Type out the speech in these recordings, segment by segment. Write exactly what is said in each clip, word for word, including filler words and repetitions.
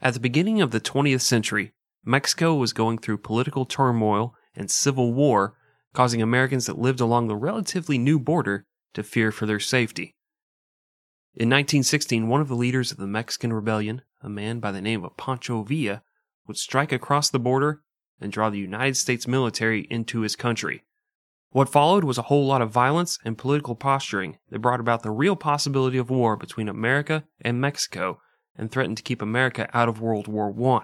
At the beginning of the twentieth century, Mexico was going through political turmoil and civil war, causing Americans that lived along the relatively new border to fear for their safety. In nineteen sixteen, one of the leaders of the Mexican Rebellion, a man by the name of Pancho Villa, would strike across the border and draw the United States military into his country. What followed was a whole lot of violence and political posturing that brought about the real possibility of war between America and Mexico and threatened to keep America out of World War One.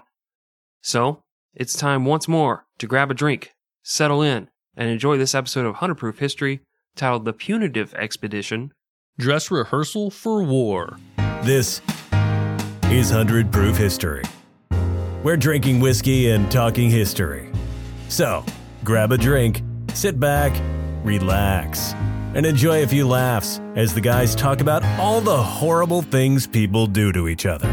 So, it's time once more to grab a drink, settle in, and enjoy this episode of one hundred Proof History titled The Punitive Expedition, Dress Rehearsal for War. This is one hundred Proof History. We're drinking whiskey and talking history. So, grab a drink, sit back, relax, and enjoy a few laughs as the guys talk about all the horrible things people do to each other.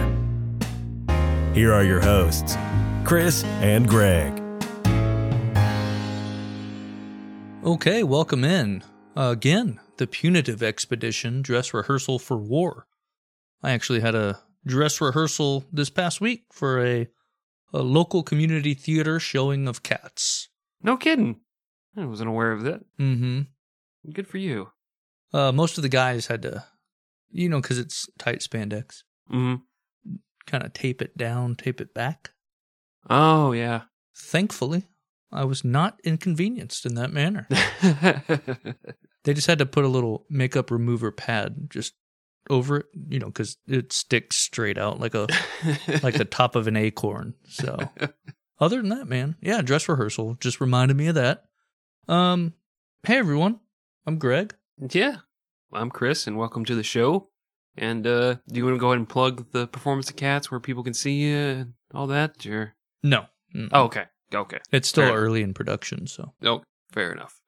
Here are your hosts, Chris and Greg. Okay, welcome in. Uh, again, the Punitive Expedition, Dress Rehearsal for War. I actually had a dress rehearsal this past week for a, a local community theater showing of Cats. No kidding. I wasn't aware of that. Mm-hmm. Good for you. Uh, most of the guys had to, you know, because it's tight spandex, mm-hmm. kind of tape it down, tape it back. Oh, yeah. Thankfully, I was not inconvenienced in that manner. They just had to put a little makeup remover pad just over it, you know, because it sticks straight out like a like the top of an acorn. So, other than that, man, yeah, dress rehearsal just reminded me of that. Um, hey, everyone. I'm Greg. Yeah. I'm Chris, and welcome to the show. And uh, do you want to go ahead and plug the performance of Cats where people can see you and all that? Or... No. Mm-mm. Oh, okay. Okay. It's still fair early enough. In production, so. Oh, fair enough.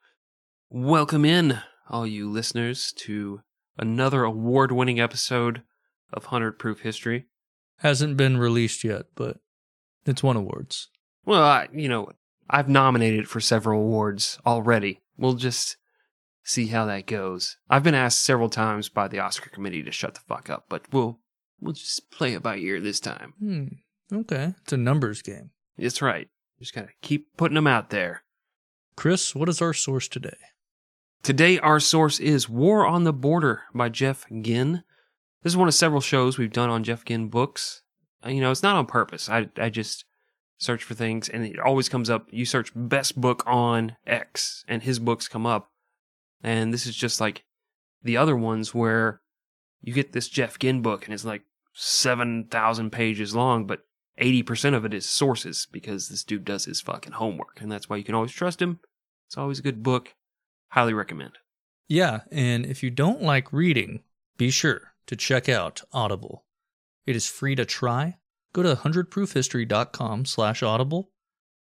Welcome in, all you listeners, to another award-winning episode of one hundred Proof History. Hasn't been released yet, but it's won awards. Well, I, you know, I've nominated for several awards already. We'll just... see how that goes. I've been asked several times by the Oscar committee to shut the fuck up, but we'll we'll just play it by ear this time. Hmm. Okay. It's a numbers game. That's right. Just gotta keep putting them out there. Chris, what is our source today? Today, our source is War on the Border by Jeff Ginn. This is one of several shows we've done on Jeff Ginn books. You know, it's not on purpose. I, I just search for things, and it always comes up. You search best book on X, and his books come up. And this is just like the other ones where you get this Jeff Ginn book and it's like seven thousand pages long, but eighty percent of it is sources because this dude does his fucking homework. And that's why you can always trust him. It's always a good book. Highly recommend. Yeah, and if you don't like reading, be sure to check out Audible. It is free to try. Go to one hundred proof history dot com slash Audible.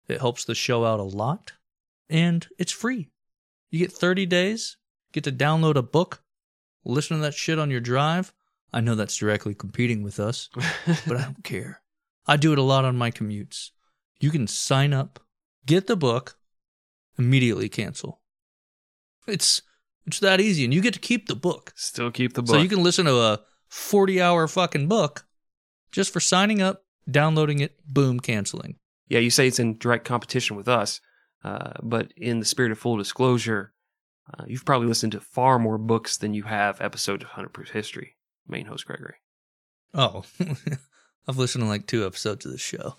It helps the show out a lot, and it's free. You get thirty days, get to download a book, listen to that shit on your drive. I know that's directly competing with us, but I don't care. I do it a lot on my commutes. You can sign up, get the book, immediately cancel. It's it's that easy, and you get to keep the book. Still keep the book. So you can listen to a forty-hour fucking book just for signing up, downloading it, boom, canceling. Yeah, you say it's in direct competition with us. Uh, but in the spirit of full disclosure, uh, you've probably listened to far more books than you have episodes of one hundred Proof History. Main host Gregory. Oh, I've listened to like two episodes of this show.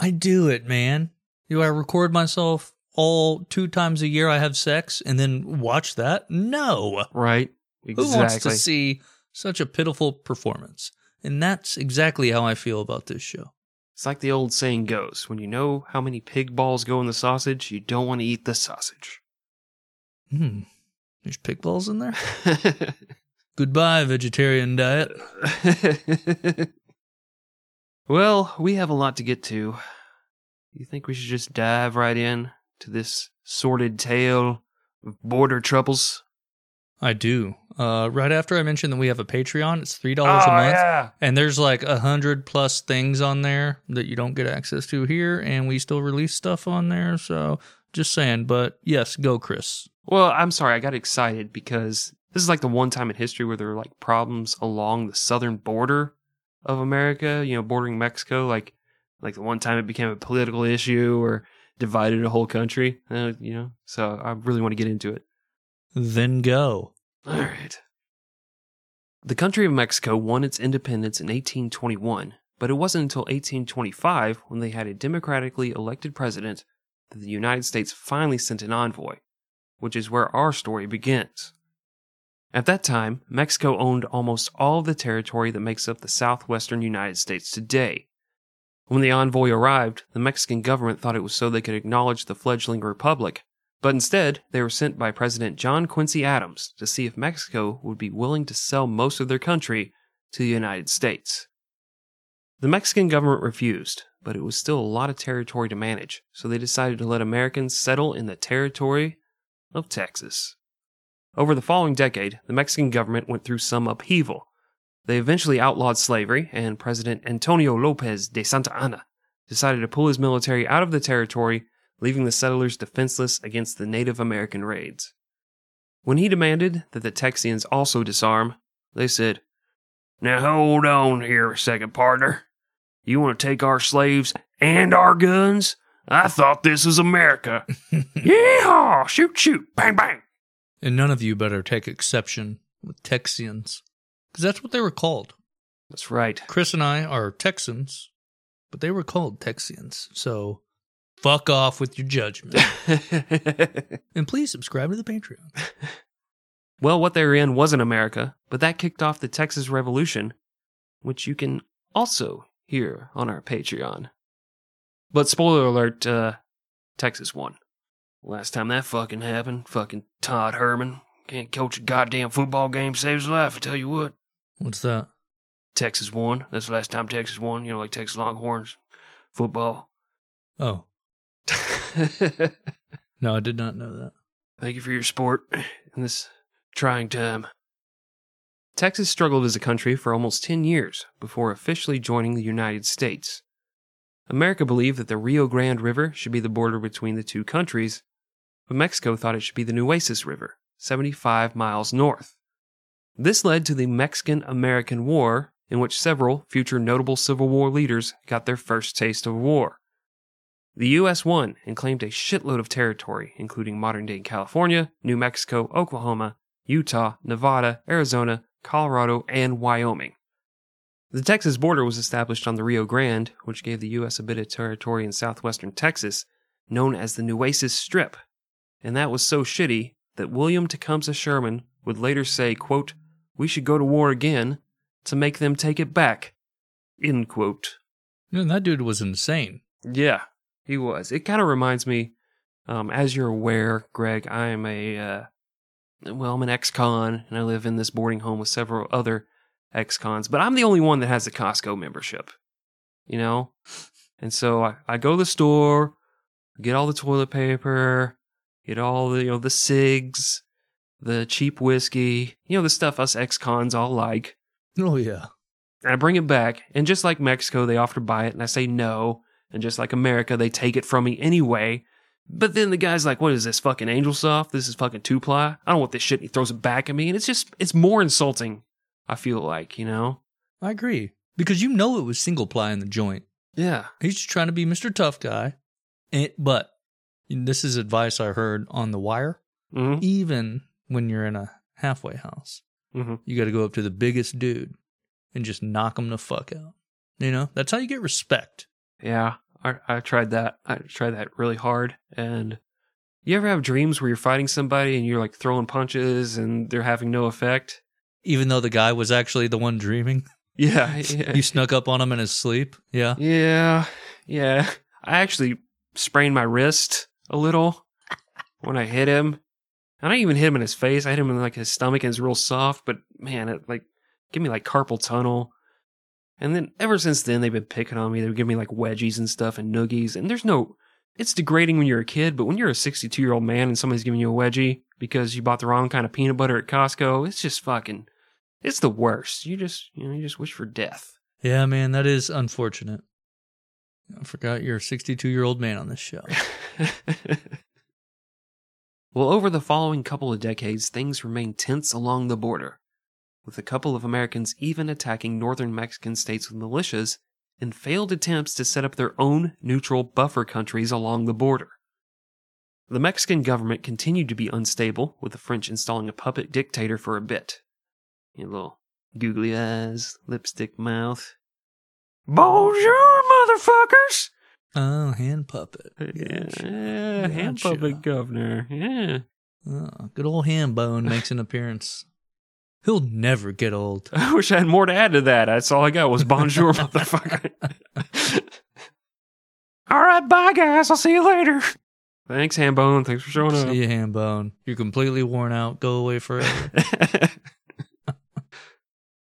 I do it, man. Do I record myself all two times a year I have sex and then watch that? No. Right. Exactly. Who wants to see such a pitiful performance? And that's exactly how I feel about this show. It's like the old saying goes, when you know how many pig balls go in the sausage, you don't want to eat the sausage. Hmm. There's pig balls in there? Goodbye, vegetarian diet. Well, we have a lot to get to. You think we should just dive right in to this sordid tale of border troubles? I do. Uh, right after I mentioned that we have a Patreon, it's three dollars oh, a month, yeah. And there's like one hundred plus things on there that you don't get access to here, and we still release stuff on there, so just saying, but yes, go Chris. Well, I'm sorry, I got excited because this is like the one time in history where there were like problems along the southern border of America, you know, bordering Mexico. Like, like the one time it became a political issue or divided a whole country, uh, you know. So I really want to get into it. Then go. All right. The country of Mexico won its independence in eighteen twenty-one, but it wasn't until eighteen twenty-five, when they had a democratically elected president, that the United States finally sent an envoy, which is where our story begins. At that time, Mexico owned almost all of the territory that makes up the southwestern United States today. When the envoy arrived, the Mexican government thought it was so they could acknowledge the fledgling republic, but instead, they were sent by President John Quincy Adams to see if Mexico would be willing to sell most of their country to the United States. The Mexican government refused, but it was still a lot of territory to manage, so they decided to let Americans settle in the territory of Texas. Over the following decade, the Mexican government went through some upheaval. They eventually outlawed slavery, and President Antonio López de Santa Anna decided to pull his military out of the territory, leaving the settlers defenseless against the Native American raids. When he demanded that the Texians also disarm, they said, "Now hold on here a second, partner. You want to take our slaves and our guns? I thought this was America." "Yeehaw! Shoot, shoot! Bang, bang!" And none of you better take exception with Texians, because that's what they were called. That's right. Chris and I are Texans, but they were called Texians, so... fuck off with your judgment. And please subscribe to the Patreon. Well, what they were in wasn't America, but that kicked off the Texas Revolution, which you can also hear on our Patreon. But spoiler alert, uh, Texas won. Last time that fucking happened, fucking Todd Herman. Can't coach a goddamn football game, saves his life, I tell you what. What's that? Texas won. That's the last time Texas won, you know, like Texas Longhorns, football. Oh. No, I did not know that. Thank you for your support in this trying time. Texas struggled as a country for almost ten years before officially joining the United States. America believed that the Rio Grande River should be the border between the two countries, but Mexico thought it should be the Nueces River, seventy-five miles north. This led to the Mexican-American War, in which several future notable Civil War leaders got their first taste of war. The U S won and claimed a shitload of territory, including modern-day California, New Mexico, Oklahoma, Utah, Nevada, Arizona, Colorado, and Wyoming. The Texas border was established on the Rio Grande, which gave the U S a bit of territory in southwestern Texas, known as the Nueces Strip, and that was so shitty that William Tecumseh Sherman would later say, quote, "We should go to war again to make them take it back," end quote. Yeah, that dude was insane. Yeah. He was. It kind of reminds me, um, as you're aware, Greg, I am a, uh, well, I'm an ex-con, and I live in this boarding home with several other ex-cons, but I'm the only one that has a Costco membership, you know? And so I, I go to the store, get all the toilet paper, get all the, you know, the cigs, the cheap whiskey, you know, the stuff us ex-cons all like. Oh, yeah. And I bring it back, and just like Mexico, they offer to buy it, and I say no. And just like America, they take it from me anyway. But then the guy's like, "What is this, fucking Angel Soft? This is fucking two-ply. I don't want this shit." And he throws it back at me. And it's just, it's more insulting, I feel like, you know? I agree. Because you know it was single-ply in the joint. Yeah. He's just trying to be Mister Tough Guy. And, but this is advice I heard on The Wire. Mm-hmm. Even when you're in a halfway house, mm-hmm. you got to go up to the biggest dude and just knock him the fuck out. You know? That's how you get respect. Yeah, I, I tried that. I tried that really hard. And you ever have dreams where you're fighting somebody and you're like throwing punches and they're having no effect? Even though the guy was actually the one dreaming? Yeah. yeah. You snuck up on him in his sleep? Yeah. Yeah. Yeah. I actually sprained my wrist a little when I hit him. I didn't even hit him in his face. I hit him in like his stomach and it's real soft. But man, it like gave me like carpal tunnel. And then ever since then, they've been picking on me. They've given me like wedgies and stuff and noogies. And there's no, it's degrading when you're a kid, but when you're a sixty-two-year-old man and somebody's giving you a wedgie because you bought the wrong kind of peanut butter at Costco, it's just fucking, it's the worst. You just, you know, you just wish for death. Yeah, man, that is unfortunate. I forgot you're a sixty-two-year-old man on this show. Well, over the following couple of decades, things remained tense along the border. with a couple of Americans even attacking northern Mexican states with militias, and failed attempts to set up their own neutral buffer countries along the border. The Mexican government continued to be unstable, with the French installing a puppet dictator for a bit. You little googly eyes, lipstick mouth. Bonjour, motherfuckers! Oh, hand puppet. Yeah, yeah hand gotcha. puppet governor, yeah. Oh, good old hand bone makes an appearance. He'll never get old. I wish I had more to add to that. That's all I got was bonjour, motherfucker. All right, bye, guys. I'll see you later. Thanks, Hambone. Thanks for showing see up. See you, Hambone. You're completely worn out. Go away forever.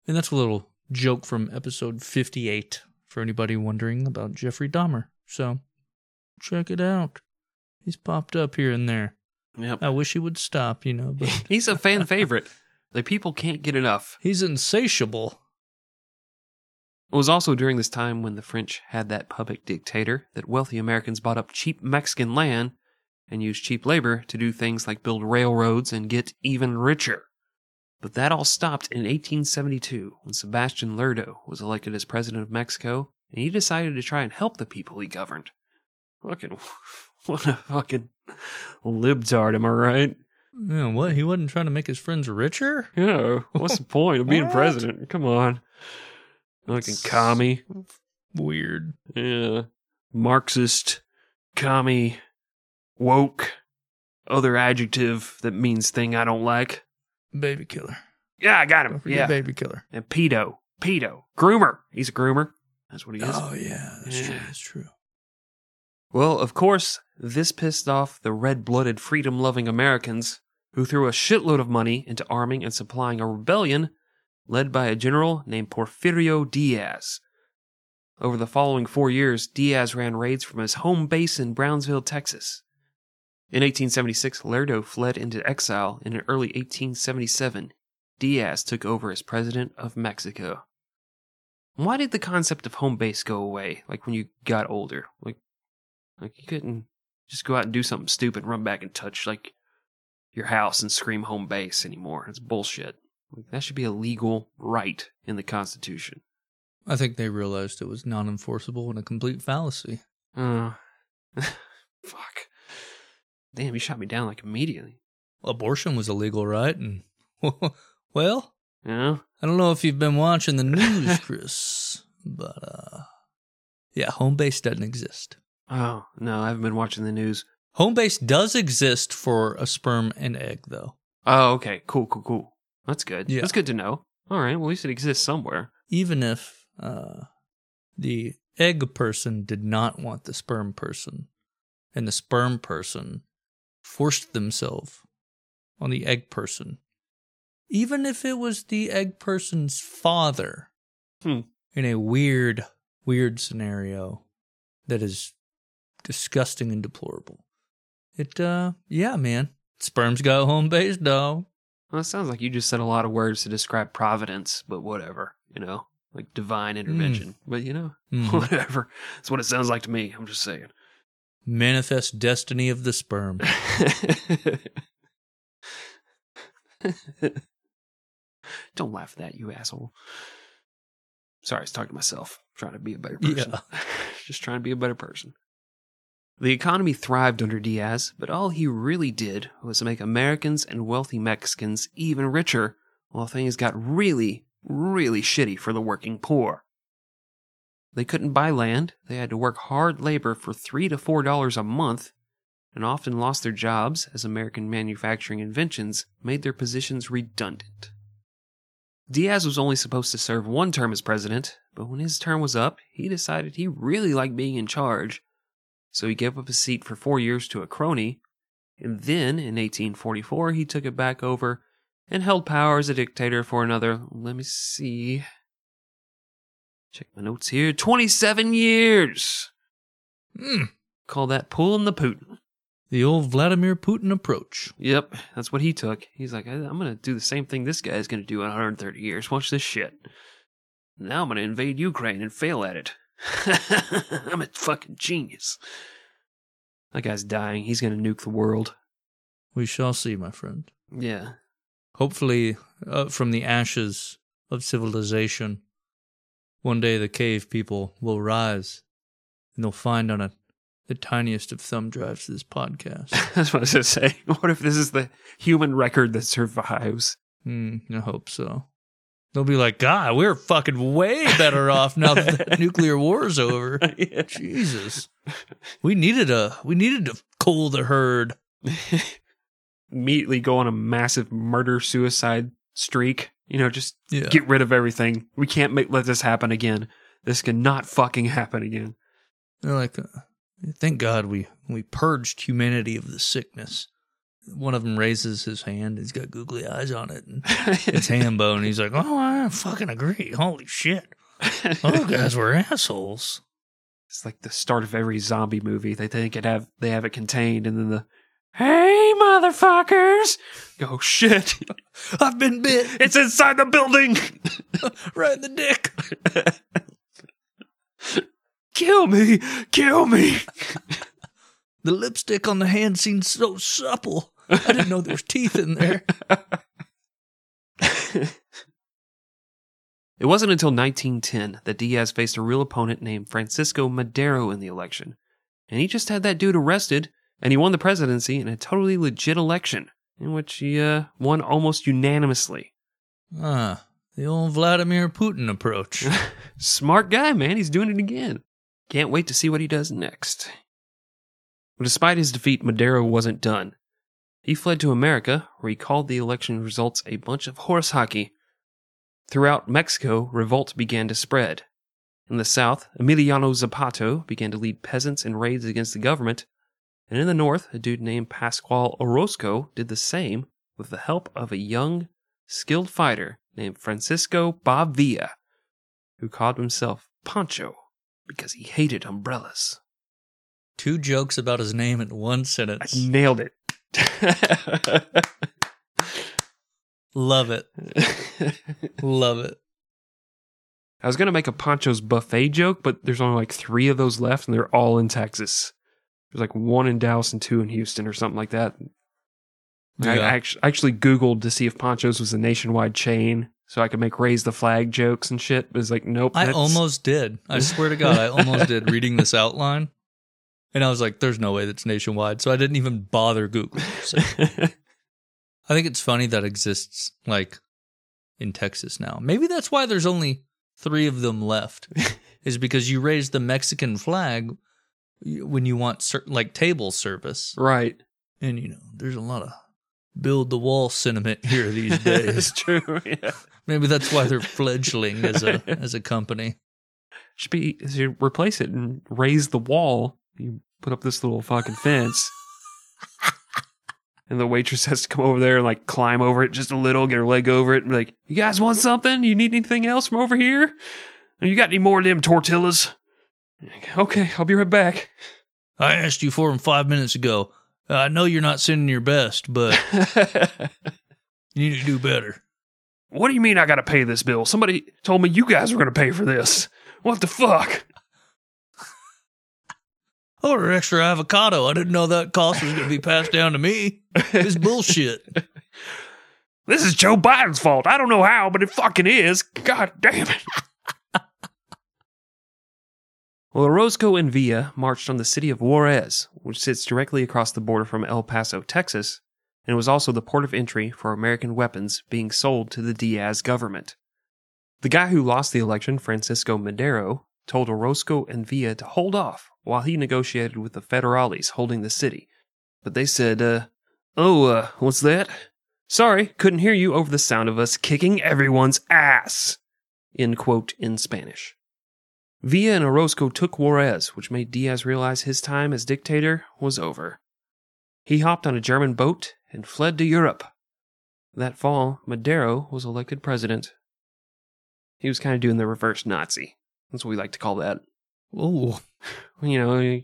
And that's a little joke from episode fifty-eight for anybody wondering about Jeffrey Dahmer. So check it out. He's popped up here and there. Yep. I wish he would stop, you know. But he's a fan favorite. The people can't get enough. He's insatiable. It was also during this time when the French had that puppet dictator that wealthy Americans bought up cheap Mexican land and used cheap labor to do things like build railroads and get even richer. But that all stopped in eighteen seventy-two when Sebastian Lerdo was elected as president of Mexico, and he decided to try and help the people he governed. Fucking, what a fucking libtard, am I right? Yeah, what? He wasn't trying to make his friends richer? Yeah, what's the point of being president? Come on. Fucking commie. Weird. Yeah. Marxist, commie, woke, other adjective that means thing I don't like. Baby killer. Yeah, I got him. Yeah. Baby killer. And pedo. Pedo. Groomer. He's a groomer. That's what he is. Oh, yeah. That's yeah. true. That's true. Well, of course, this pissed off the red-blooded, freedom-loving Americans, who threw a shitload of money into arming and supplying a rebellion led by a general named Porfirio Diaz. Over the following four years, Diaz ran raids from his home base in Brownsville, Texas. In eighteen seventy-six, Lerdo fled into exile, and in early eighteen seventy-seven, Diaz took over as president of Mexico. Why did the concept of home base go away, like when you got older? Like, like you couldn't just go out and do something stupid, run back and touch, like, your house and scream home base anymore. It's bullshit. That should be a legal right in the Constitution. I think they realized it was non-enforceable and a complete fallacy. Uh, fuck. Damn, you shot me down like immediately. Abortion was a legal right, and, well, yeah. I don't know if you've been watching the news, Chris, but, uh, yeah, home base doesn't exist. Oh, no, I haven't been watching the news. Home base does exist for a sperm and egg, though. Oh, okay, cool, cool, cool. That's good. Yeah. That's good to know. All right, well, at least it exists somewhere. Even if uh, the egg person did not want the sperm person, and the sperm person forced themselves on the egg person, even if it was the egg person's father, hmm. in a weird, weird scenario that is disgusting and deplorable, it, uh, yeah, man, sperms got home base, dog. Well, it sounds like you just said a lot of words to describe providence, but whatever, you know, like divine intervention. Mm. But, you know, mm. whatever. That's what it sounds like to me. I'm just saying. Manifest destiny of the sperm. Don't laugh at that, you asshole. Sorry, I was talking to myself. I'm trying to be a better person. Yeah. Just trying to be a better person. The economy thrived under Diaz, but all he really did was make Americans and wealthy Mexicans even richer, while things got really, really shitty for the working poor. They couldn't buy land, they had to work hard labor for three to four dollars a month, and often lost their jobs as American manufacturing inventions made their positions redundant. Diaz was only supposed to serve one term as president, but when his term was up, he decided he really liked being in charge. So he gave up his seat for four years to a crony, and then in eighteen forty-four he took it back over and held power as a dictator for another, let me see, check my notes here, twenty-seven years! Mm. Call that pulling the Putin. The old Vladimir Putin approach. Yep, that's what he took. He's like, I'm gonna do the same thing this guy's gonna do in one hundred thirty years, watch this shit. Now I'm gonna invade Ukraine and fail at it. I'm a fucking genius. That guy's dying. He's going to nuke the world. We shall see, my friend. Yeah. Hopefully uh, from the ashes of civilization. One day the cave people will rise, and they'll find on it the tiniest of thumb drives this podcast. That's what I was going to say. What if this is the human record that survives? Mm, I hope so. They'll be like, God, we're fucking way better off now that the nuclear war's over. Yeah. Jesus. We needed a we needed to cull the herd. Immediately go on a massive murder-suicide streak. You know, just yeah. get rid of everything. We can't make, let this happen again. This cannot fucking happen again. They're like, uh, thank God we, we purged humanity of the sickness. One of them raises his hand. He's got googly eyes on it. And it's Hambo, and he's like, oh, I fucking agree. Holy shit. Those guys were assholes. It's like the start of every zombie movie. They think it have they have it contained, and then the, hey, motherfuckers. Oh, shit. I've been bit. It's inside the building. Right in the dick. Kill me. Kill me. The lipstick on the hand seemed so supple. I didn't know there was teeth in there. It wasn't until nineteen ten that Diaz faced a real opponent named Francisco Madero in the election. And he just had that dude arrested, and he won the presidency in a totally legit election, in which he uh, won almost unanimously. Ah, the old Vladimir Putin approach. Smart guy, man. He's doing it again. Can't wait to see what he does next. But despite his defeat, Madero wasn't done. He fled to America, where he called the election results a bunch of horse hockey. Throughout Mexico, revolt began to spread. In the south, Emiliano Zapata began to lead peasants in raids against the government, and in the north, a dude named Pascual Orozco did the same with the help of a young, skilled fighter named Francisco Bob Villa, who called himself Pancho because he hated umbrellas. Two jokes about his name in one sentence. I nailed it. Love it. Love it. I was going to make a Pancho's Buffet joke, but there's only like three of those left, and they're all in Texas. There's like one in Dallas and two in Houston or something like that. Yeah. I actually, actually Googled to see if Pancho's was a nationwide chain so I could make raise the flag jokes and shit. But it's like, nope. I that's... almost did. I swear to God, I almost did reading this outline. And I was like, there's no way that's nationwide. So I didn't even bother Googling. So. I think it's funny that exists like in Texas now. Maybe that's why there's only three of them left is because you raise the Mexican flag when you want certain like table service. Right. And, you know, there's a lot of build the wall sentiment here these days. It's true. Yeah. Maybe that's why they're fledgling as a as a company. Should be should replace it and raise the wall. You put up this little fucking fence, and the waitress has to come over there and like climb over it just a little, get her leg over it, and be like, you guys want something? You need anything else from over here? You got any more of them tortillas? Okay, I'll be right back. I asked you for them five minutes ago. Uh, I know you're not sending your best, but you need to do better. What do you mean I gotta pay this bill? Somebody told me you guys were gonna pay for this. What the fuck? I ordered extra avocado. I didn't know that cost was going to be passed down to me. It's bullshit. This is Joe Biden's fault. I don't know how, but it fucking is. God damn it. Well, Orozco and Villa marched on the city of Juárez, which sits directly across the border from El Paso, Texas, and was also the port of entry for American weapons being sold to the Diaz government. The guy who lost the election, Francisco Madero, told Orozco and Villa to hold off while he negotiated with the federales holding the city. But they said, uh, oh, uh, what's that? Sorry, couldn't hear you over the sound of us kicking everyone's ass, end quote in Spanish. Villa and Orozco took Juarez, which made Diaz realize his time as dictator was over. He hopped on a German boat and fled to Europe. That fall, Madero was elected president. He was kind of doing the reverse Nazi. That's what we like to call that. Oh, you know,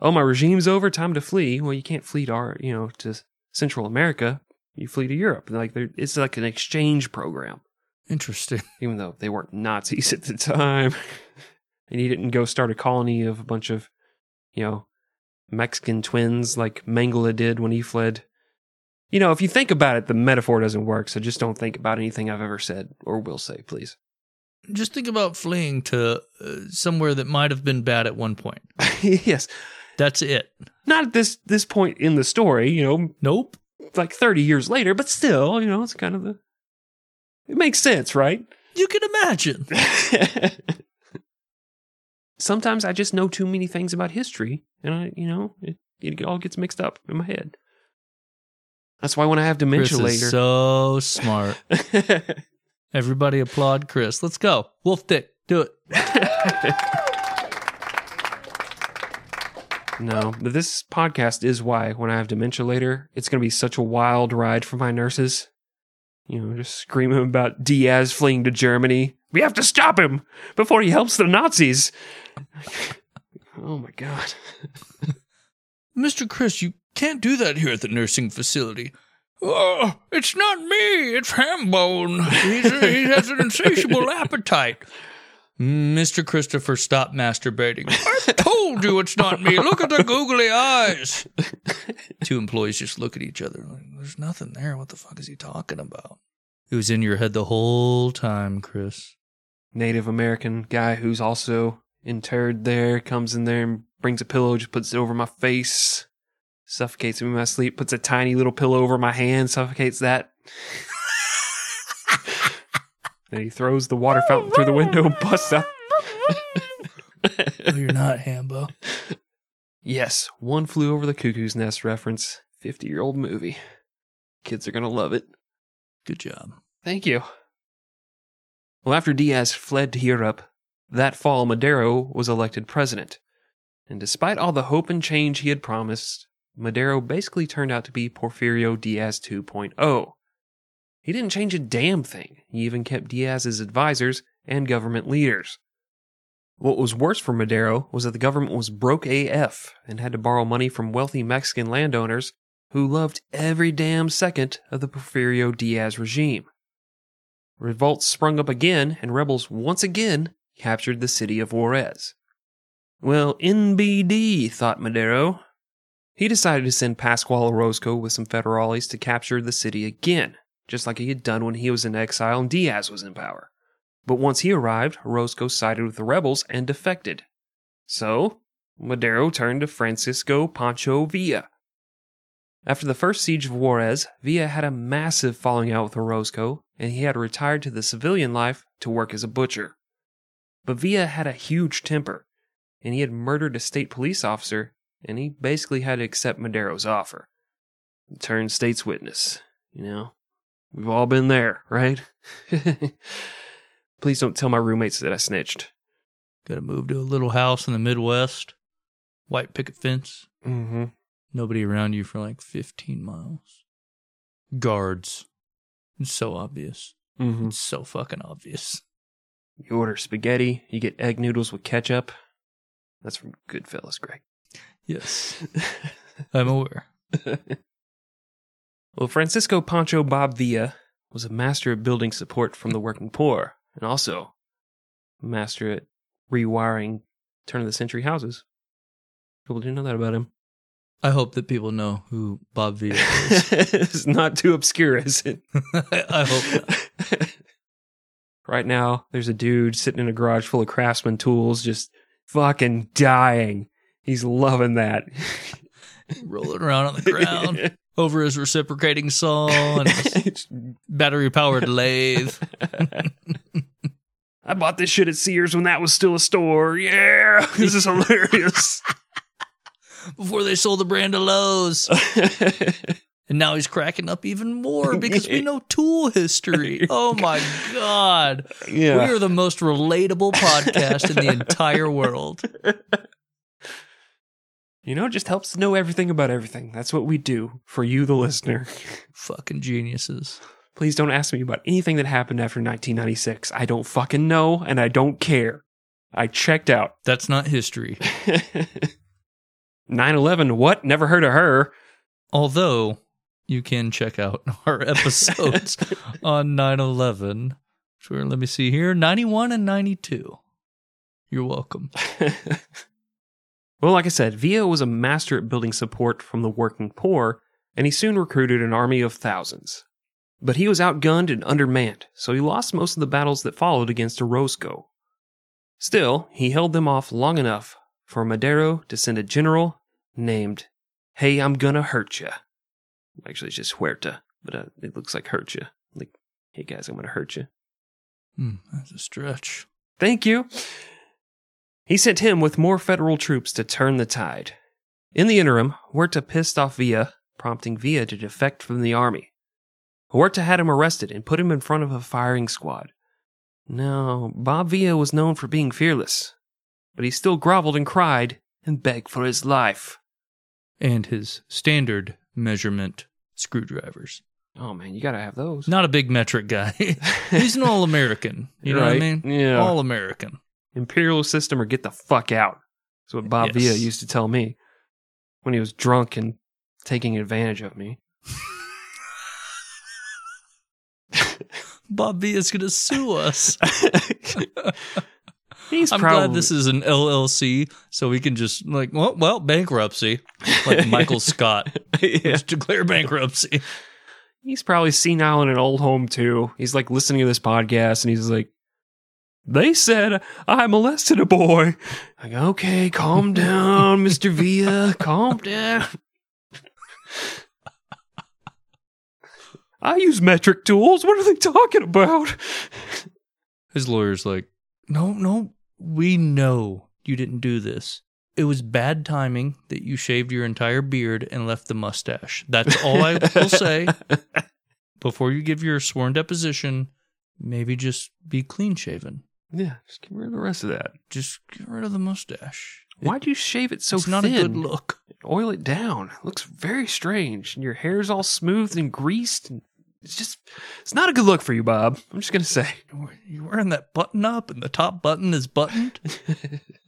oh, my regime's over, time to flee. Well, you can't flee to our, you know, to Central America. You flee to Europe. Like it's like an exchange program. Interesting. Even though they weren't Nazis at the time, and he didn't go start a colony of a bunch of, you know, Mexican twins like Mengele did when he fled You know, if you think about it, the metaphor doesn't work, so just don't think about anything I've ever said or will say, please. Just think about fleeing to uh, somewhere that might have been bad at one point. Yes. That's it. Not at this, this point in the story, you know. Nope. Like thirty years later, but still, you know, it's kind of the... It makes sense, right? You can imagine. Sometimes I just know too many things about history, and I, you know, it, it all gets mixed up in my head. That's why when I have dementia Chris is later... so smart. Everybody applaud Chris. Let's go. Wolf dick. Do it. No, but this podcast is why when I have dementia later, it's going to be such a wild ride for my nurses. You know, just screaming about Diaz fleeing to Germany. We have to stop him before he helps the Nazis. Oh, my God. Mister Chris, you can't do that here at the nursing facility. Oh, it's not me. It's Hambone. He's a, he has an insatiable appetite. Mister Christopher, stop masturbating. I told you it's not me. Look at the googly eyes. Two employees just look at each other like, there's nothing there. What the fuck is he talking about? It was in your head the whole time, Chris. Native American guy who's also interred there comes in there and brings a pillow, just puts it over my face, suffocates me in my sleep, puts a tiny little pillow over my hand, suffocates that. And he throws the water fountain through the window and busts up. No, you're not, Hambo. Yes, One Flew Over the Cuckoo's Nest reference. fifty-year-old movie. Kids are going to love it. Good job. Thank you. Well, after Diaz fled to Europe, that fall Madero was elected president. And despite all the hope and change he had promised, Madero basically turned out to be Porfirio Diaz two point oh. He didn't change a damn thing. He even kept Diaz's advisors and government leaders. What was worse for Madero was that the government was broke A F and had to borrow money from wealthy Mexican landowners who loved every damn second of the Porfirio Diaz regime. Revolts sprung up again, and rebels once again captured the city of Juarez. Well, N B D, thought Madero. He decided to send Pascual Orozco with some federales to capture the city again, just like he had done when he was in exile and Diaz was in power. But once he arrived, Orozco sided with the rebels and defected. So, Madero turned to Francisco Pancho Villa. After the first siege of Juarez, Villa had a massive falling out with Orozco, and he had retired to the civilian life to work as a butcher. But Villa had a huge temper, and he had murdered a state police officer, and he basically had to accept Madero's offer. Turn state's witness, you know? We've all been there, right? Please don't tell my roommates that I snitched. Gotta move to a little house in the Midwest. White picket fence. Mm-hmm. Nobody around you for like fifteen miles. Guards. It's so obvious. Mm-hmm. It's so fucking obvious. You order spaghetti, you get egg noodles with ketchup. That's from Goodfellas, Greg. Yes. I'm aware. Well, Francisco Pancho Bob Villa was a master at building support from the working poor, and also a master at rewiring turn-of-the-century houses. People didn't know that about him. I hope that people know who Bob Villa is. It's not too obscure, is it? I hope not. Right now, there's a dude sitting in a garage full of Craftsman tools, just fucking dying. He's loving that. Rolling around on the ground. Over his reciprocating saw and his battery-powered lathe. I bought this shit at Sears when that was still a store. Yeah, this is hilarious. Before they sold the brand to Lowe's. And now he's cracking up even more because we know tool history. Oh, my God. Yeah. We are the most relatable podcast in the entire world. You know, it just helps to know everything about everything. That's what we do for you, the listener. Fucking geniuses. Please don't ask me about anything that happened after nineteen ninety-six. I don't fucking know, and I don't care. I checked out. That's not history. nine eleven, what? Never heard of her. Although, you can check out our episodes on nine eleven. Sure, let me see here. ninety-one and ninety-two. You're welcome. Well, like I said, Villa was a master at building support from the working poor, and he soon recruited an army of thousands. But he was outgunned and undermanned, so he lost most of the battles that followed against Orozco. Still, he held them off long enough for Madero to send a general named, Hey, I'm gonna hurt ya. Actually, it's just Huerta, but uh, it looks like hurt ya. Like, hey guys, I'm gonna hurt ya. Hmm, that's a stretch. Thank you. He sent him with more federal troops to turn the tide. In the interim, Huerta pissed off Villa, prompting Villa to defect from the army. Huerta had him arrested and put him in front of a firing squad. Now, Bob Villa was known for being fearless, but he still groveled and cried and begged for his life. And his standard measurement screwdrivers. Oh, man, you gotta have those. Not a big metric guy. He's an all-American. You know right? what I mean? Yeah. All-American. Imperial system or get the fuck out. That's what Bob yes. Villa used to tell me when he was drunk and taking advantage of me. Bob Villa's gonna sue us. He's I'm probably... glad this is an L L C, so we can just, like, well, well bankruptcy. Like Michael Scott. Yeah. Just declare bankruptcy. He's probably senile in an old home, too. He's, like, listening to this podcast, and he's like, they said I molested a boy. Like, okay, calm down, Mister Villa. Calm down. I use metric tools. What are they talking about? His lawyer's like, no, no, we know you didn't do this. It was bad timing that you shaved your entire beard and left the mustache. That's all I will say. Before you give your sworn deposition, maybe just be clean-shaven. Yeah, just get rid of the rest of that. Just get rid of the mustache. Why do you shave it so it's thin? It's not a good look. Oil it down. It looks very strange. And your hair's all smoothed and greased. And it's just, it's not a good look for you, Bob. I'm just going to say. You're wearing that button up and the top button is buttoned.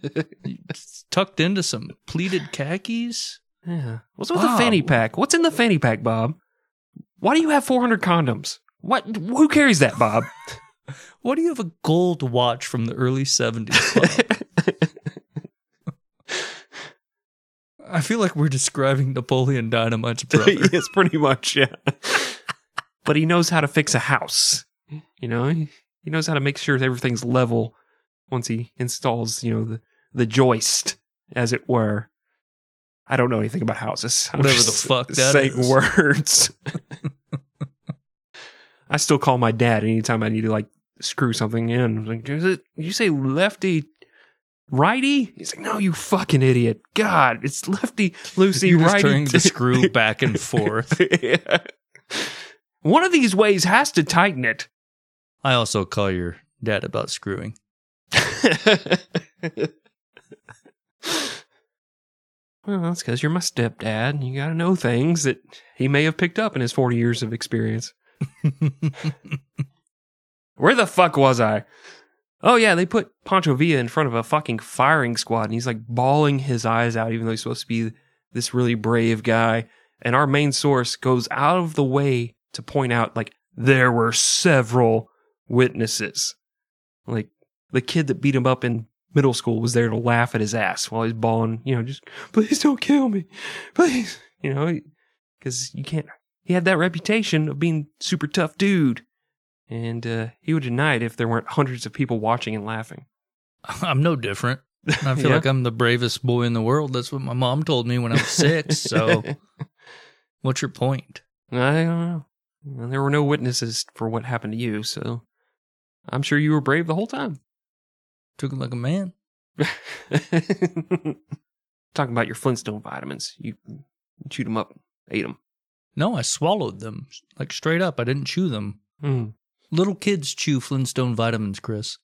It's tucked into some pleated khakis. Yeah. What's Bob. with the fanny pack? What's in the fanny pack, Bob? Why do you have four hundred condoms? What? Who carries that, Bob? Why do you have a gold watch from the early seventies, Bob? I feel like we're describing Napoleon Dynamite's brother. Yes, pretty much, yeah. But he knows how to fix a house. You know, he, he knows how to make sure everything's level once he installs, you know, the, the joist, as it were. I don't know anything about houses. I'm Whatever the fuck that saying is. words. I still call my dad anytime I need to, like, screw something in. I'm like, is it, you say lefty... righty? He's like, no, you fucking idiot. God, it's lefty, loosey, You're righty. You're turning the screw back and forth. Yeah. One of these ways has to tighten it. I also call your dad about screwing. Well, that's because you're my stepdad, and you gotta know things that he may have picked up in his forty years of experience. Where the fuck was I? Oh, yeah, they put Pancho Villa in front of a fucking firing squad, and he's, like, bawling his eyes out, even though he's supposed to be this really brave guy. And our main source goes out of the way to point out, like, there were several witnesses. Like, the kid that beat him up in middle school was there to laugh at his ass while he's bawling, you know, just, please don't kill me, please. You know, because you can't, he had that reputation of being super tough dude. And uh, he would deny it if there weren't hundreds of people watching and laughing. I'm no different. I feel yeah. like I'm the bravest boy in the world. That's what my mom told me when I was six. So what's your point? I don't know. There were no witnesses for what happened to you, so I'm sure you were brave the whole time. Took it like a man. Talking about your Flintstone vitamins. You chewed them up, ate them. No, I swallowed them. Like straight up. I didn't chew them. Mm. Little kids chew Flintstone vitamins, Chris.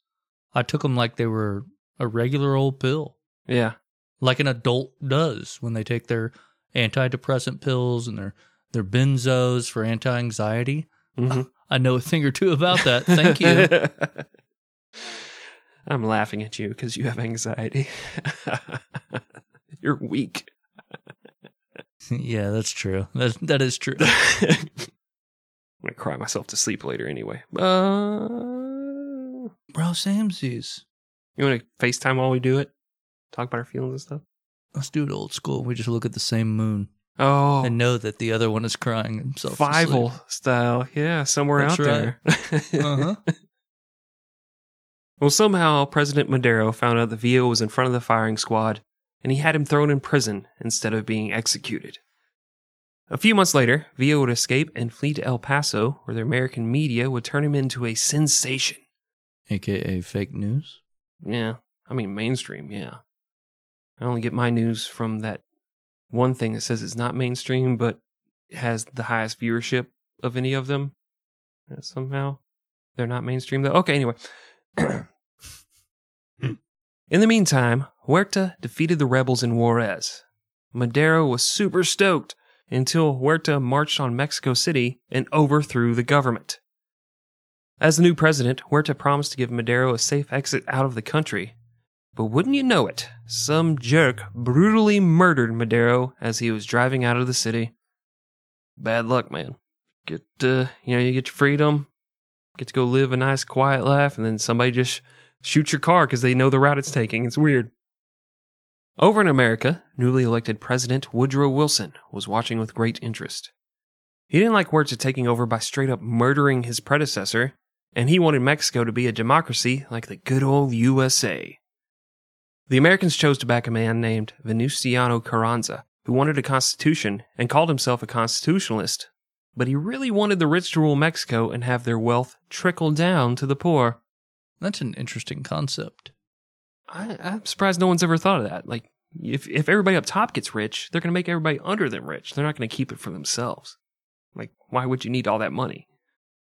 I took them like they were a regular old pill. Yeah. Like an adult does when they take their antidepressant pills and their, their benzos for anti-anxiety. Mm-hmm. I know a thing or two about that. Thank you. I'm laughing at you because you have anxiety. You're weak. Yeah, that's true. That, that is true. I'm going to cry myself to sleep later anyway. Uh, Bro, Samsies. You want to FaceTime while we do it? Talk about our feelings and stuff? Let's do it old school. We just look at the same moon. Oh. And know that the other one is crying himself to sleep. Fievel style. Yeah, somewhere That's out right. there. Uh-huh. Well, somehow President Madero found out that Villa was in front of the firing squad, and he had him thrown in prison instead of being executed. A few months later, Villa would escape and flee to El Paso, where the American media would turn him into a sensation. A K A fake news? Yeah. I mean, mainstream, yeah. I only get my news from that one thing that says it's not mainstream, but has the highest viewership of any of them. Somehow, they're not mainstream, though. Okay, anyway. In the meantime, Huerta defeated the rebels in Juárez. Madero was super stoked until Huerta marched on Mexico City and overthrew the government. As the new president, Huerta promised to give Madero a safe exit out of the country. But wouldn't you know it, some jerk brutally murdered Madero as he was driving out of the city. Bad luck, man. Get, uh, you know, you get your freedom, get to go live a nice, quiet life, and then somebody just shoots your car because they know the route it's taking. It's weird. Over in America, newly elected President Woodrow Wilson was watching with great interest. He didn't like Huerta taking over by straight-up murdering his predecessor, and he wanted Mexico to be a democracy like the good old U S A. The Americans chose to back a man named Venustiano Carranza, who wanted a constitution and called himself a constitutionalist, but he really wanted the rich to rule Mexico and have their wealth trickle down to the poor. That's an interesting concept. I, I'm surprised no one's ever thought of that. Like, if, if everybody up top gets rich, they're going to make everybody under them rich. They're not going to keep it for themselves. Like, why would you need all that money?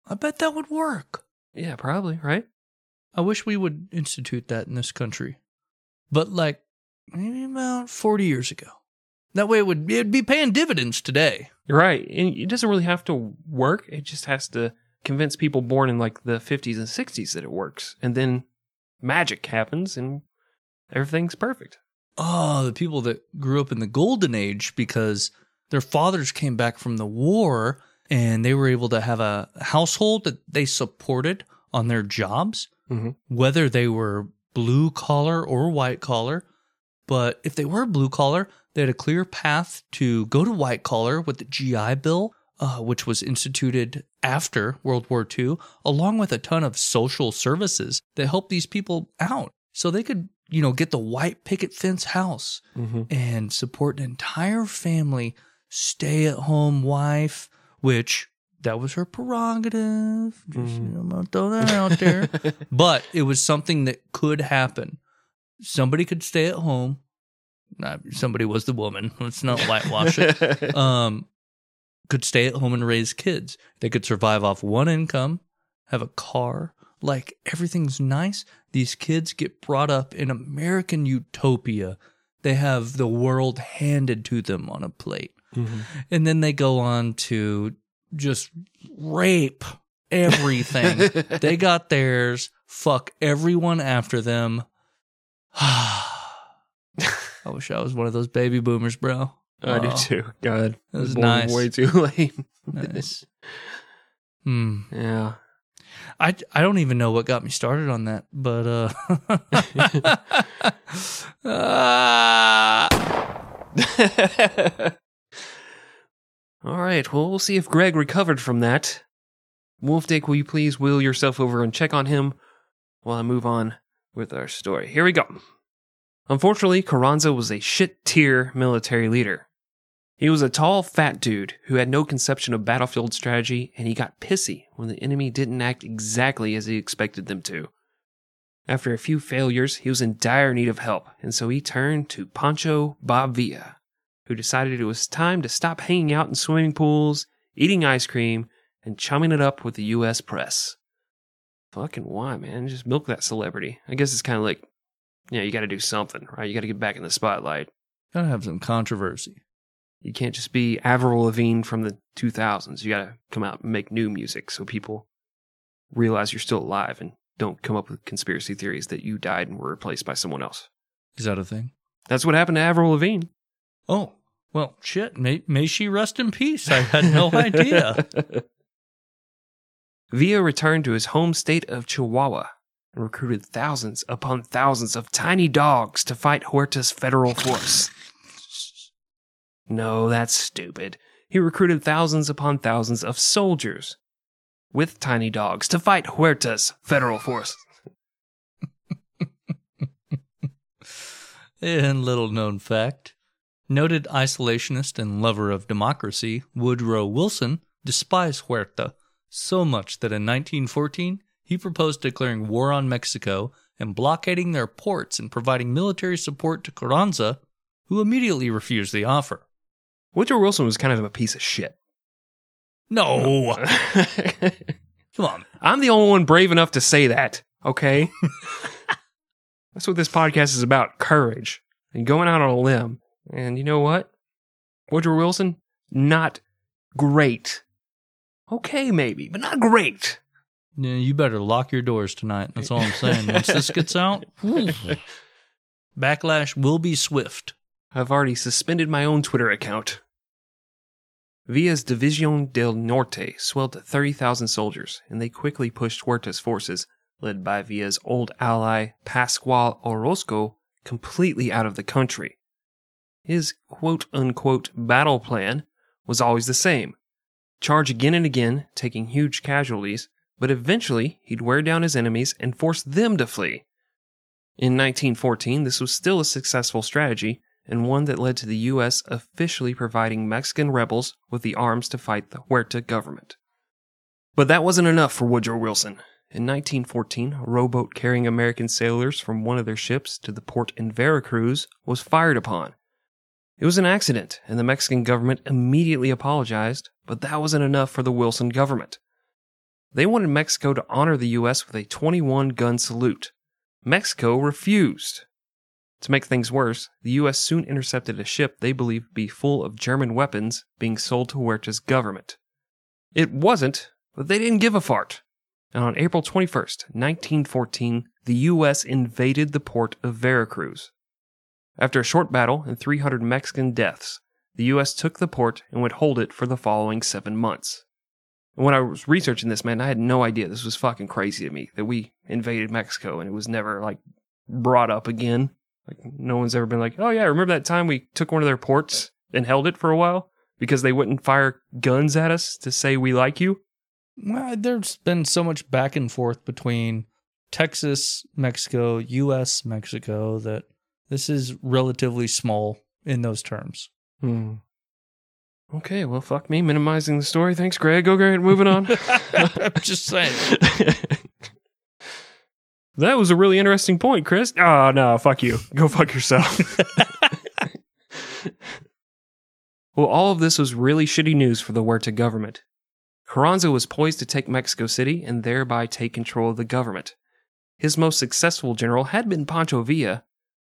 I bet that would work. Yeah, probably, right? I wish we would institute that in this country. But like, maybe about forty years ago. That way it would it'd be paying dividends today. Right. And it doesn't really have to work. It just has to convince people born in like the fifties and sixties that it works. And then magic happens and everything's perfect. Oh, the people that grew up in the golden age because their fathers came back from the war and they were able to have a household that they supported on their jobs, mm-hmm. whether they were blue collar or white collar, but if they were blue collar, they had a clear path to go to white collar with the G I Bill, uh, which was instituted after World War Two, along with a ton of social services that helped these people out. So they could, you know, get the white picket fence house mm-hmm. and support an entire family, stay-at-home wife, which... that was her prerogative. Just, you know, I'm going to throw that out there. But it was something that could happen. Somebody could stay at home. Nah, somebody was the woman. Let's not whitewash it. Um, could stay at home and raise kids. They could survive off one income, have a car. Like, everything's nice. These kids get brought up in American utopia. They have the world handed to them on a plate. Mm-hmm. And then they go on to... just rape everything. They got theirs. Fuck everyone after them. I wish I was one of those baby boomers, bro. I oh, do too. God, that was nice. Way too lame. Nice. Hmm. Yeah. I, I don't even know what got me started on that, but uh. uh... All right, well, we'll see if Greg recovered from that. Wolf Dick, will you please wheel yourself over and check on him while I move on with our story? Here we go. Unfortunately, Carranza was a shit-tier military leader. He was a tall, fat dude who had no conception of battlefield strategy, and he got pissy when the enemy didn't act exactly as he expected them to. After a few failures, he was in dire need of help, and so he turned to Pancho Villa, who decided it was time to stop hanging out in swimming pools, eating ice cream, and chumming it up with the U S press. Fucking why, man? Just milk that celebrity. I guess it's kind of like, yeah, you know, you gotta do something, right? You gotta get back in the spotlight. Gotta have some controversy. You can't just be Avril Lavigne from the two thousands. You gotta come out and make new music so people realize you're still alive and don't come up with conspiracy theories that you died and were replaced by someone else. Is that a thing? That's what happened to Avril Lavigne. Oh. Well, shit, may, may she rest in peace. I had no idea. Villa returned to his home state of Chihuahua and recruited thousands upon thousands of tiny dogs to fight Huerta's federal force. No, that's stupid. He recruited thousands upon thousands of soldiers with tiny dogs to fight Huerta's federal forces. And little-known fact, noted isolationist and lover of democracy Woodrow Wilson despised Huerta so much that in nineteen fourteen, he proposed declaring war on Mexico and blockading their ports and providing military support to Carranza, who immediately refused the offer. Woodrow Wilson was kind of a piece of shit. No. Come on. I'm the only one brave enough to say that, okay? That's what this podcast is about, courage and going out on a limb. And you know what? Woodrow Wilson, not great. Okay, maybe, but not great. Yeah, you better lock your doors tonight. That's all I'm saying. Once this gets out, backlash will be swift. I've already suspended my own Twitter account. Villa's División del Norte swelled to thirty thousand soldiers, and they quickly pushed Huerta's forces, led by Villa's old ally Pascual Orozco, completely out of the country. His quote-unquote battle plan was always the same. Charge again and again, taking huge casualties, but eventually he'd wear down his enemies and force them to flee. In nineteen fourteen, this was still a successful strategy, and one that led to the U S officially providing Mexican rebels with the arms to fight the Huerta government. But that wasn't enough for Woodrow Wilson. In nineteen fourteen, a rowboat carrying American sailors from one of their ships to the port in Veracruz was fired upon. It was an accident, and the Mexican government immediately apologized, but that wasn't enough for the Wilson government. They wanted Mexico to honor the U S with a twenty-one gun salute. Mexico refused. To make things worse, the U S soon intercepted a ship they believed to be full of German weapons being sold to Huerta's government. It wasn't, but they didn't give a fart. And on April twenty-first, nineteen fourteen, the U S invaded the port of Veracruz. After a short battle and three hundred Mexican deaths, the U S took the port and would hold it for the following seven months. And when I was researching this, man, I had no idea. This was fucking crazy to me, that we invaded Mexico and it was never, like, brought up again. Like, no one's ever been like, oh yeah, remember that time we took one of their ports and held it for a while because they wouldn't fire guns at us to say we like you? Well, there's been so much back and forth between Texas, Mexico, U S, Mexico, that this is relatively small in those terms. Hmm. Okay, well, fuck me, minimizing the story. Thanks, Greg. Go ahead, moving on. I'm just saying. That was a really interesting point, Chris. Oh, no, fuck you. Go fuck yourself. Well, all of this was really shitty news for the Huerta government. Carranza was poised to take Mexico City and thereby take control of the government. His most successful general had been Pancho Villa,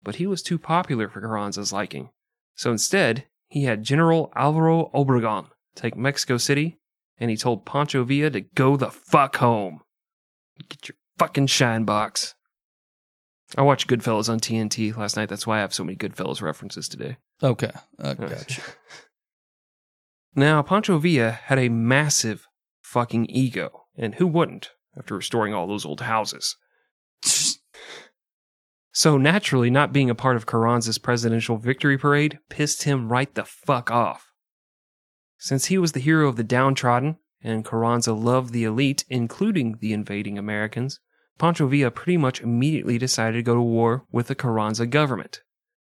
but he was too popular for Carranza's liking. So instead, he had General Álvaro Obregón take Mexico City, and he told Pancho Villa to go the fuck home. Get your fucking shine box. I watched Goodfellas on T N T last night. That's why I have so many Goodfellas references today. Okay. I gotcha. Now, Pancho Villa had a massive fucking ego. And who wouldn't after restoring all those old houses? So naturally, not being a part of Carranza's presidential victory parade pissed him right the fuck off. Since he was the hero of the downtrodden, and Carranza loved the elite, including the invading Americans, Pancho Villa pretty much immediately decided to go to war with the Carranza government.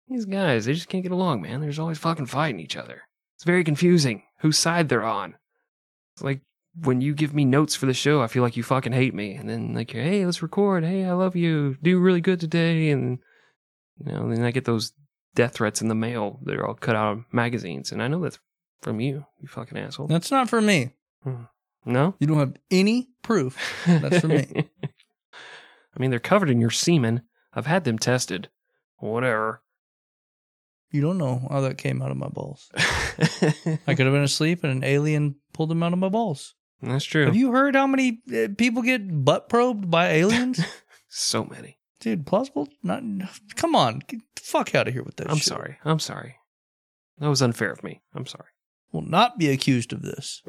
These guys, they just can't get along, man. They're just always fucking fighting each other. It's very confusing whose side they're on. It's like, when you give me notes for the show, I feel like you fucking hate me. And then, like, hey, let's record. Hey, I love you. Do really good today. And, you know, then I get those death threats in the mail that are all cut out of magazines. And I know that's from you, you fucking asshole. That's not from me. No? You don't have any proof. That's for me. I mean, they're covered in your semen. I've had them tested. Whatever. You don't know how that came out of my balls. I could have been asleep and an alien pulled them out of my balls. That's true. Have you heard how many people get butt probed by aliens? So many. Dude, plausible? Not. Come on. Get the fuck out of here with that I'm shit. I'm sorry. I'm sorry. That was unfair of me. I'm sorry. Will not be accused of this.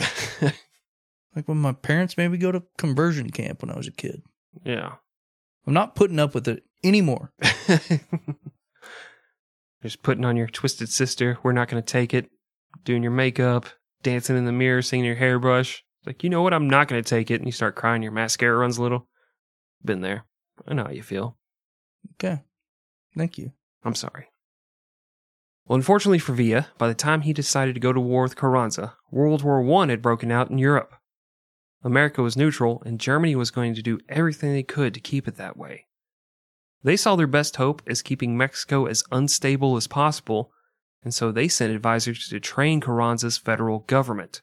Like when my parents made me go to conversion camp when I was a kid. Yeah. I'm not putting up with it anymore. Just putting on your twisted sister. We're not going to take it. doing your makeup, dancing in the mirror, singing your hairbrush. It's like, you know what? I'm not going to take it. And you start crying. Your mascara runs a little. Been there. I know how you feel. Okay. Thank you. I'm sorry. Well, unfortunately for Villa, by the time he decided to go to war with Carranza, World War One had broken out in Europe. America was neutral, and Germany was going to do everything they could to keep it that way. They saw their best hope as keeping Mexico as unstable as possible, and so they sent advisors to train Carranza's federal government.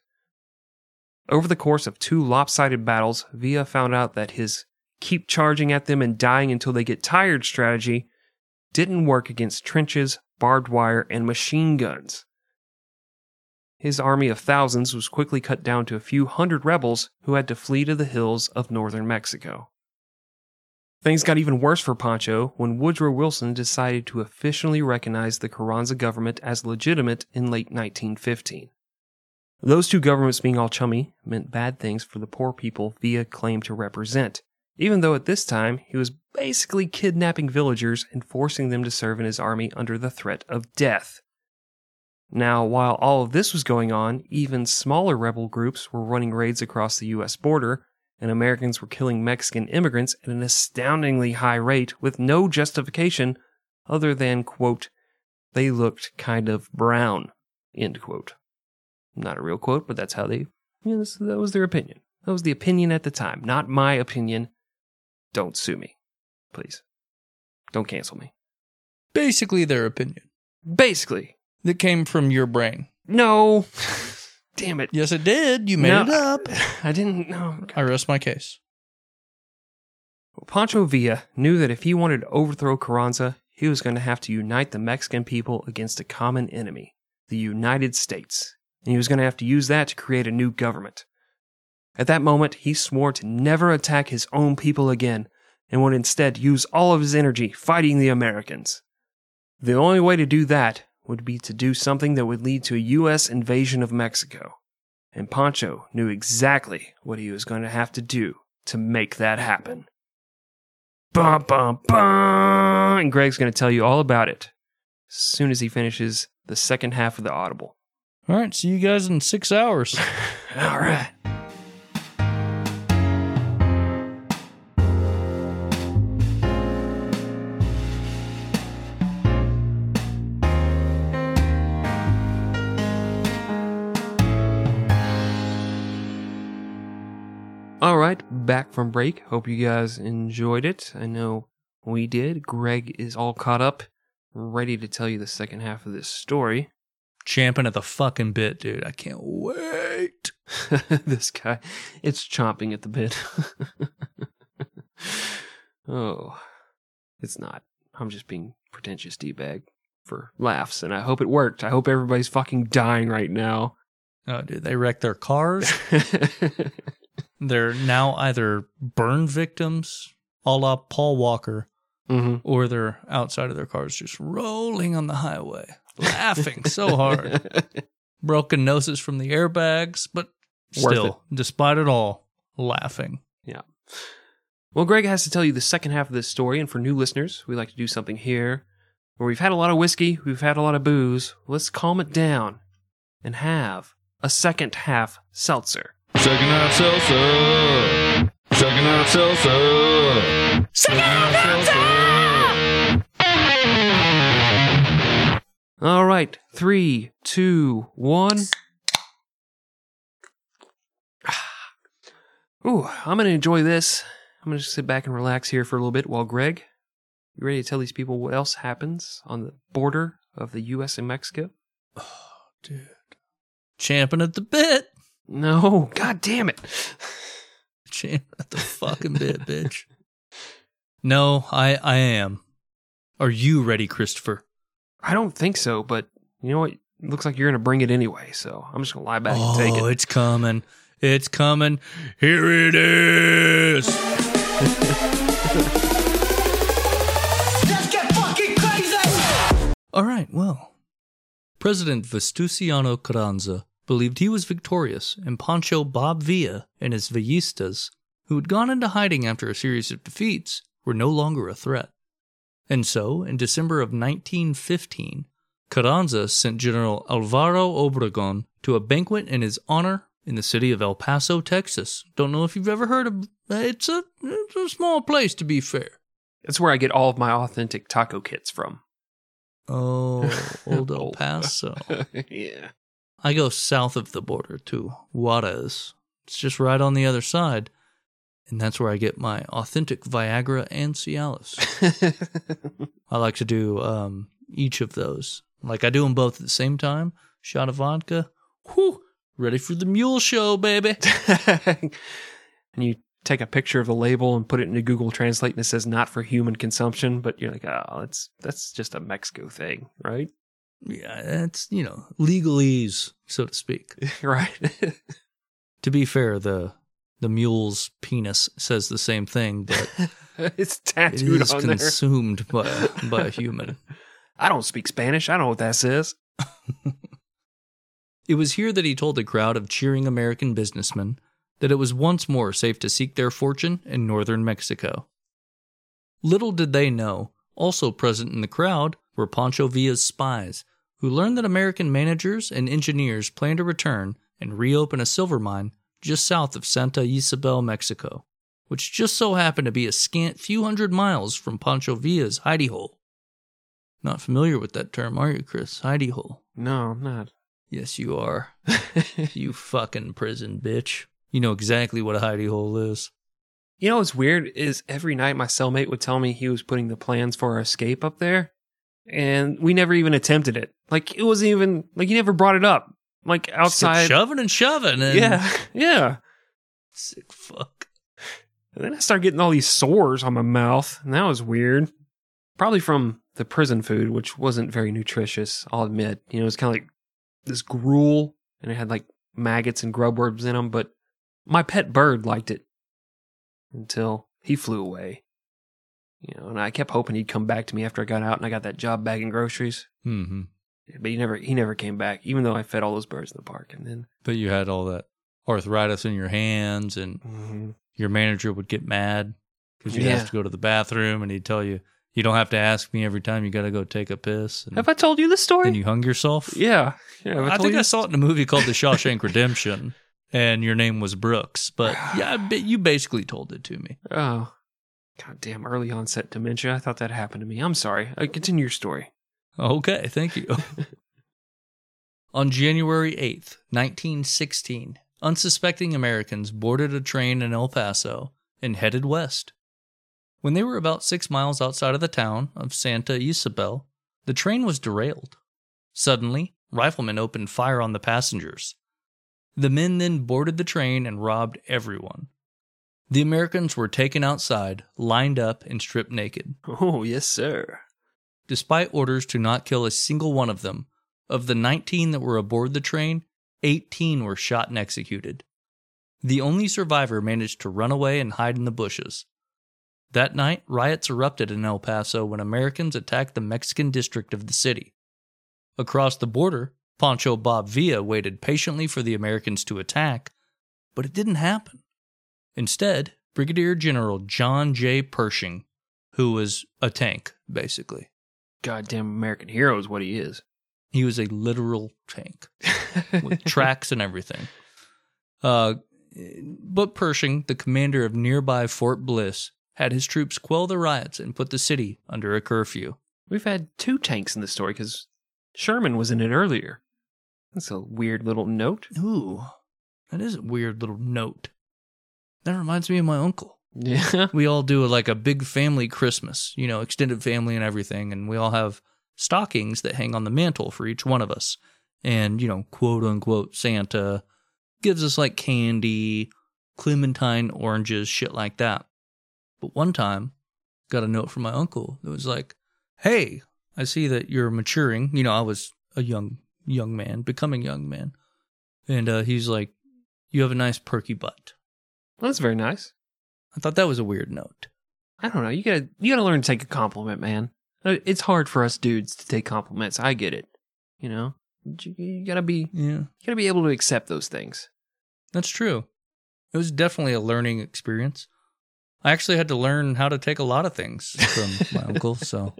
Over the course of two lopsided battles, Villa found out that his keep charging at them and dying until they get tired strategy didn't work against trenches, barbed wire, and machine guns. His army of thousands was quickly cut down to a few hundred rebels who had to flee to the hills of northern Mexico. Things got even worse for Pancho when Woodrow Wilson decided to officially recognize the Carranza government as legitimate in late nineteen fifteen. Those two governments being all chummy meant bad things for the poor people Villa claimed to represent, even though at this time he was basically kidnapping villagers and forcing them to serve in his army under the threat of death. Now, while all of this was going on, even smaller rebel groups were running raids across the U S border, and Americans were killing Mexican immigrants at an astoundingly high rate with no justification other than, quote, they looked kind of brown, end quote. Not a real quote, but that's how they, you know, that was their opinion. That was the opinion at the time, not my opinion. Don't sue me. Please. Don't cancel me. Basically their opinion. Basically. That came from your brain. No. Damn it. Yes, it did. You made no, it up. I didn't know. I rest my case. Well, Pancho Villa knew that if he wanted to overthrow Carranza, he was going to have to unite the Mexican people against a common enemy, the United States. And he was going to have to use that to create a new government. At that moment, he swore to never attack his own people again, and would instead use all of his energy fighting the Americans. The only way to do that would be to do something that would lead to a U S invasion of Mexico. And Pancho knew exactly what he was going to have to do to make that happen. Bum, bum, bum! And Greg's going to tell you all about it as soon as he finishes the second half of the Audible. All right, see you guys in six hours. All right. All right, back from break. Hope you guys enjoyed it. I know we did. Greg is all caught up, ready to tell you the second half of this story. Chomping at the fucking bit, dude. I can't wait. This guy, it's chomping at the bit. Oh, it's not. I'm just being pretentious D-bag for laughs, and I hope it worked. I hope everybody's fucking dying right now. Oh, dude, they wrecked their cars. They're now either burn victims, a la Paul Walker, mm-hmm. or they're outside of their cars just rolling on the highway, laughing so hard. Broken noses from the airbags, but still, despite it all, laughing. Yeah. Well, Greg has to tell you the second half of this story, and for new listeners, we like to do something here where we've had a lot of whiskey, we've had a lot of booze. Let's calm it down and have a second half seltzer. Second half seltzer. Second half seltzer. Second half seltzer. All right, three, two, one. Ooh, I'm gonna enjoy this. I'm gonna just sit back and relax here for a little bit while Greg, you ready to tell these people what else happens on the border of the U S and Mexico? Oh, dude, champing at the bit. No, god damn it. Champ at the fucking bit, bitch. No, I I am. Are you ready, Christopher? I don't think so, but you know what? It looks like you're going to bring it anyway, so I'm just going to lie back oh, and take it. Oh, it's coming. It's coming. Here it is. Let's get fucking crazy. All right, well. President Venustiano Carranza believed he was victorious, and Pancho Bob Villa and his Villistas, who had gone into hiding after a series of defeats, were no longer a threat. And so, in December of nineteen fifteen, Carranza sent General Álvaro Obregón to a banquet in his honor in the city of El Paso, Texas. Don't know if you've ever heard of it's a it's a small place, to be fair. That's where I get all of my authentic taco kits from. Oh, old El Paso. Yeah. I go south of the border to Juárez. It's just right on the other side. And that's where I get my authentic Viagra and Cialis. I like to do um, each of those. Like I do them both at the same time. Shot of vodka. Whew. Ready for the mule show, baby. And you take a picture of the label and put it into Google Translate and it says not for human consumption, but you're like, oh, that's, that's just a Mexico thing, right? Yeah, that's, you know, legalese, so to speak. Right. To be fair, the the mule's penis says the same thing, but it's tattooed it is on consumed there. Consumed by, by a human. I don't speak Spanish. I don't know what that says. It was here that he told a crowd of cheering American businessmen that it was once more safe to seek their fortune in northern Mexico. Little did they know, also present in the crowd were Pancho Villa's spies, who learned that American managers and engineers planned to return and reopen a silver mine just south of Santa Isabel, Mexico, which just so happened to be a scant few hundred miles from Pancho Villa's hidey hole. Not familiar with that term, are you, Chris? Hidey hole. No, I'm not. Yes, you are. You fucking prison bitch. You know exactly what a hidey hole is. You know what's weird is every night my cellmate would tell me he was putting the plans for our escape up there, and we never even attempted it. Like, it wasn't even, like, he never brought it up. Like, outside. Shoving and shoving. And yeah, yeah. Sick fuck. And then I started getting all these sores on my mouth, and that was weird. Probably from the prison food, which wasn't very nutritious, I'll admit. You know, it was kind of like this gruel, and it had like maggots and grub worms in them, but my pet bird liked it until he flew away. You know, and I kept hoping he'd come back to me after I got out and I got that job bagging groceries. Mm-hmm. But he never he never came back, even though I fed all those birds in the park. And then, but you had all that arthritis in your hands, and mm-hmm. your manager would get mad because you'd yeah. have to go to the bathroom, and he'd tell you, you don't have to ask me every time you got to go take a piss. And have I told you this story? And you hung yourself? Yeah. yeah I, I think I saw it in a movie called The Shawshank Redemption, and your name was Brooks. But yeah, you basically told it to me. Oh, goddamn early onset dementia. I thought that happened to me. I'm sorry. Uh, continue your story. Okay, thank you. On January eighth, nineteen sixteen, unsuspecting Americans boarded a train in El Paso and headed west. When they were about six miles outside of the town of Santa Isabel, the train was derailed. Suddenly, riflemen opened fire on the passengers. The men then boarded the train and robbed everyone. The Americans were taken outside, lined up, and stripped naked. Oh, yes, sir. Despite orders to not kill a single one of them, of the nineteen that were aboard the train, eighteen were shot and executed. The only survivor managed to run away and hide in the bushes. That night, riots erupted in El Paso when Americans attacked the Mexican district of the city. Across the border, Pancho Bob Villa waited patiently for the Americans to attack, but it didn't happen. Instead, Brigadier General John J. Pershing, who was a tank, basically. Goddamn American hero is what he is. He was a literal tank, with tracks and everything. Uh, but Pershing, the commander of nearby Fort Bliss, had his troops quell the riots and put the city under a curfew. We've had two tanks in the story because Sherman was in it earlier. That's a weird little note. Ooh, that is a weird little note. That reminds me of my uncle. Yeah. We all do like a big family Christmas, you know, extended family and everything, and we all have stockings that hang on the mantle for each one of us. And, you know, quote-unquote Santa gives us like candy, clementine oranges, shit like that. But one time, got a note from my uncle that was like, hey, I see that you're maturing. You know, I was a young young man, becoming young man. And uh, he's like, you have a nice perky butt. Well, that's very nice. I thought that was a weird note. I don't know. You gotta, you gotta learn to take a compliment, man. It's hard for us dudes to take compliments. I get it. You know, you gotta be, yeah. you gotta be able to accept those things. That's true. It was definitely a learning experience. I actually had to learn how to take a lot of things from my uncle, so.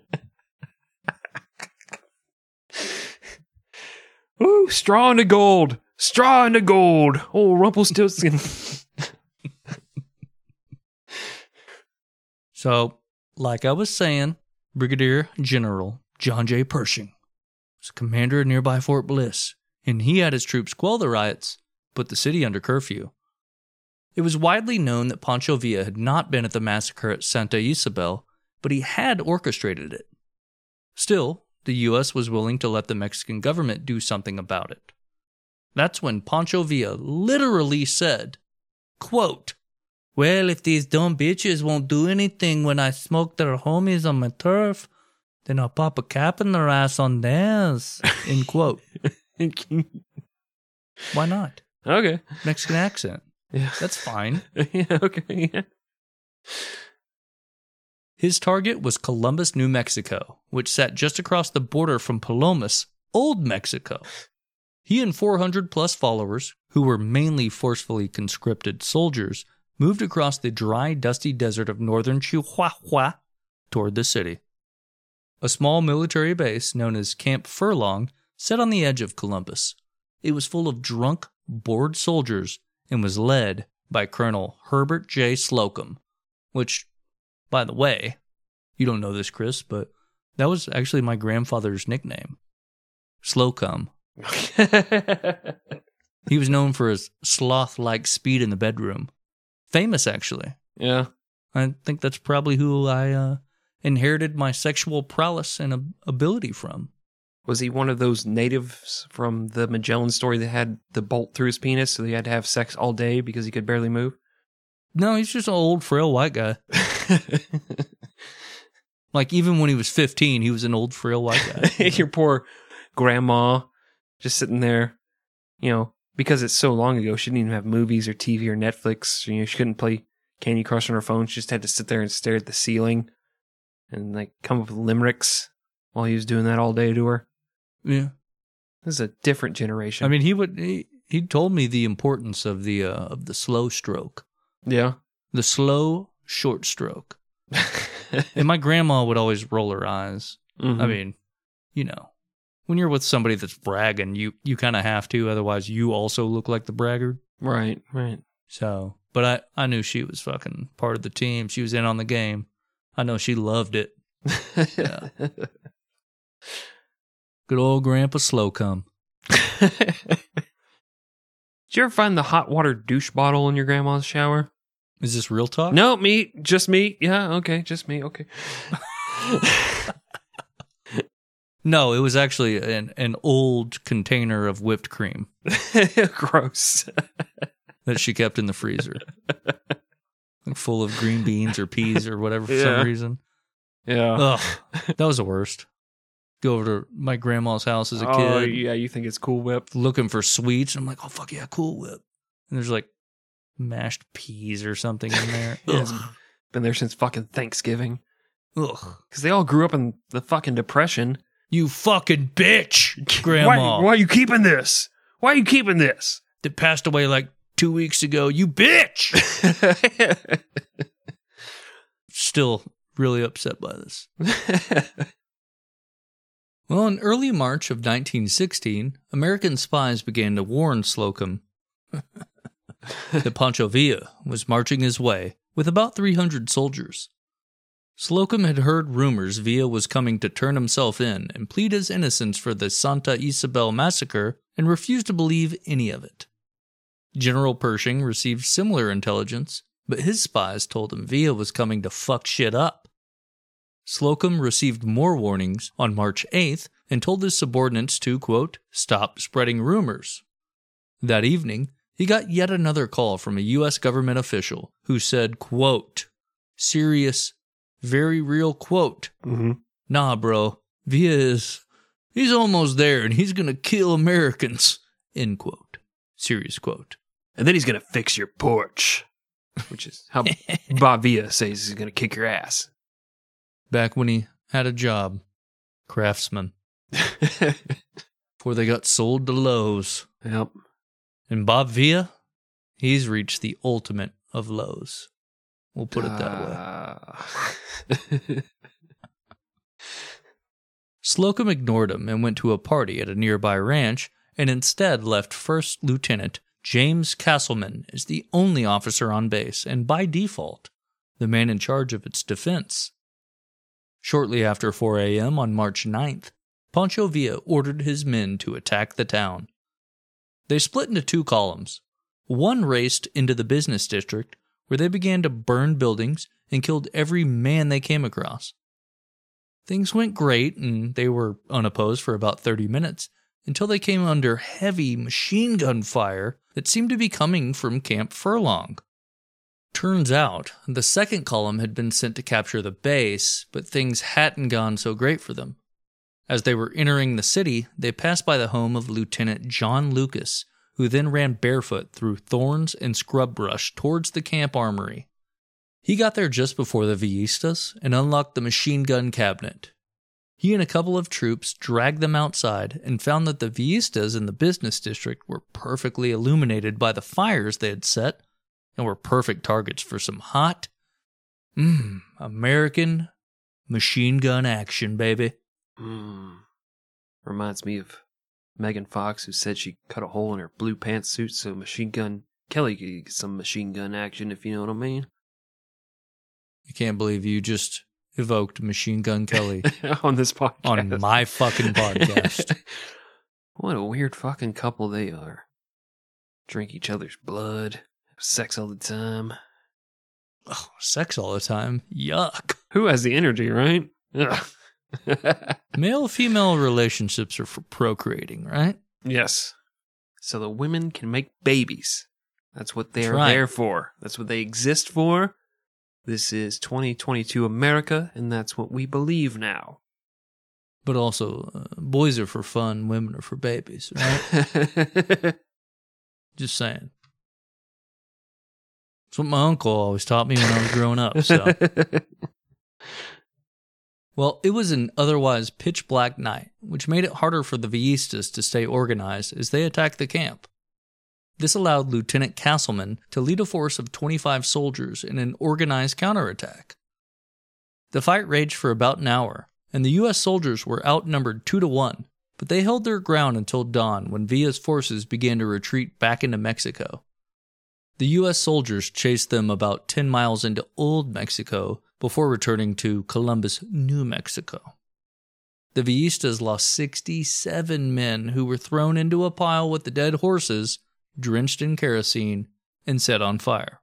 straw into gold, straw into gold. Oh, Rumpelstiltskin. So, like I was saying, Brigadier General John J. Pershing was commander of nearby Fort Bliss, and he had his troops quell the riots, put the city under curfew. It was widely known that Pancho Villa had not been at the massacre at Santa Isabel, but he had orchestrated it. Still, the U S was willing to let the Mexican government do something about it. That's when Pancho Villa literally said, quote, "Well, if these dumb bitches won't do anything when I smoke their homies on my turf, then I'll pop a cap in their ass on theirs," end quote. Why not? Okay. Mexican accent. Yeah. That's fine. Yeah, okay, yeah. His target was Columbus, New Mexico, which sat just across the border from Palomas, Old Mexico. He and four hundred plus followers, who were mainly forcefully conscripted soldiers, moved across the dry, dusty desert of northern Chihuahua toward the city. A small military base known as Camp Furlong sat on the edge of Columbus. It was full of drunk, bored soldiers and was led by Colonel Herbert J. Slocum, which, by the way, you don't know this, Chris, but that was actually my grandfather's nickname, Slocum. He was known for his sloth-like speed in the bedroom. Famous, actually. Yeah. I think that's probably who I uh, inherited my sexual prowess and ab- ability from. Was he one of those natives from the Magellan story that had the bolt through his penis so he had to have sex all day because he could barely move? No, he's just an old, frail white guy. Like, even when he was fifteen, he was an old, frail white guy. Your poor grandma just sitting there, you know. Because it's so long ago, she didn't even have movies or T V or Netflix. You know, she couldn't play Candy Crush on her phone. She just had to sit there and stare at the ceiling and, like, come up with limericks while he was doing that all day to her. Yeah. This is a different generation. I mean, he would he, he told me the importance of the uh, of the slow stroke. Yeah. The slow, short stroke. And my grandma would always roll her eyes. Mm-hmm. I mean, you know. When you're with somebody that's bragging, you, you kind of have to, otherwise you also look like the braggart. Right, right. So, but I, I knew she was fucking part of the team. She was in on the game. I know she loved it. Yeah. Good old Grandpa Slocum. Did you ever find the hot water douche bottle in your grandma's shower? Is this real talk? No, me, just me. Yeah, okay, just me, okay. No, it was actually an, an old container of whipped cream. Gross. That she kept in the freezer. Like full of green beans or peas or whatever for yeah. some reason. Yeah. Ugh, that was the worst. Go over to my grandma's house as a oh, kid. Oh, yeah, you think it's Cool Whip. Looking for sweets, and I'm like, oh, fuck yeah, Cool Whip. And there's like mashed peas or something in there. Yeah, it's been there since fucking Thanksgiving. Ugh. Because they all grew up in the fucking Depression. You fucking bitch, Grandma. Why, why are you keeping this? Why are you keeping this? That passed away like two weeks ago. You bitch! Still really upset by this. Well, in early March of nineteen sixteen, American spies began to warn Slocum that Pancho Villa was marching his way with about three hundred soldiers. Slocum had heard rumors Villa was coming to turn himself in and plead his innocence for the Santa Isabel massacre and refused to believe any of it. General Pershing received similar intelligence, but his spies told him Villa was coming to fuck shit up. Slocum received more warnings on March eighth and told his subordinates to, quote, stop spreading rumors. That evening, he got yet another call from a U S government official who said, quote, serious very real quote. Mm-hmm. Nah, bro. Villa is, he's almost there and he's going to kill Americans. End quote. Serious quote. And then he's going to fix your porch. Which is how Bob Villa says he's going to kick your ass. Back when he had a job. Craftsman. Before they got sold to Lowe's. Yep. And Bob Villa, he's reached the ultimate of Lowe's. We'll put it that way. Uh... Slocum ignored him and went to a party at a nearby ranch and instead left First Lieutenant James Castleman as the only officer on base and, by default, the man in charge of its defense. Shortly after four a.m. on March ninth, Pancho Villa ordered his men to attack the town. They split into two columns. One raced into the business district, where they began to burn buildings and killed every man they came across. Things went great, and they were unopposed for about thirty minutes, until they came under heavy machine gun fire that seemed to be coming from Camp Furlong. Turns out, the second column had been sent to capture the base, but things hadn't gone so great for them. As they were entering the city, they passed by the home of Lieutenant John Lucas, who then ran barefoot through thorns and scrub brush towards the camp armory. He got there just before the Villistas and unlocked the machine gun cabinet. He and a couple of troops dragged them outside and found that the Villistas in the business district were perfectly illuminated by the fires they had set and were perfect targets for some hot, mmm, American machine gun action, baby. Mmm. Reminds me of Megan Fox, who said she cut a hole in her blue pantsuit so Machine Gun Kelly could get some machine gun action, if you know what I mean. I can't believe you just evoked Machine Gun Kelly on this podcast. On my fucking podcast. What a weird fucking couple they are. Drink each other's blood, have sex all the time. Oh, sex all the time? Yuck. Who has the energy, right? Ugh. Male-female relationships are for procreating, right? Yes. So the women can make babies. That's what they're right. there for. That's what they exist for. This is twenty twenty-two America, and that's what we believe now. But also, uh, boys are for fun, women are for babies, right? Just saying. That's what my uncle always taught me when I was growing up, so... Well, it was an otherwise pitch-black night, which made it harder for the Villistas to stay organized as they attacked the camp. This allowed Lieutenant Castleman to lead a force of twenty-five soldiers in an organized counterattack. The fight raged for about an hour, and the U S soldiers were outnumbered two to one, but they held their ground until dawn when Villa's forces began to retreat back into Mexico. The U S soldiers chased them about ten miles into Old Mexico before returning to Columbus, New Mexico. The Villistas lost sixty-seven men who were thrown into a pile with the dead horses, drenched in kerosene, and set on fire.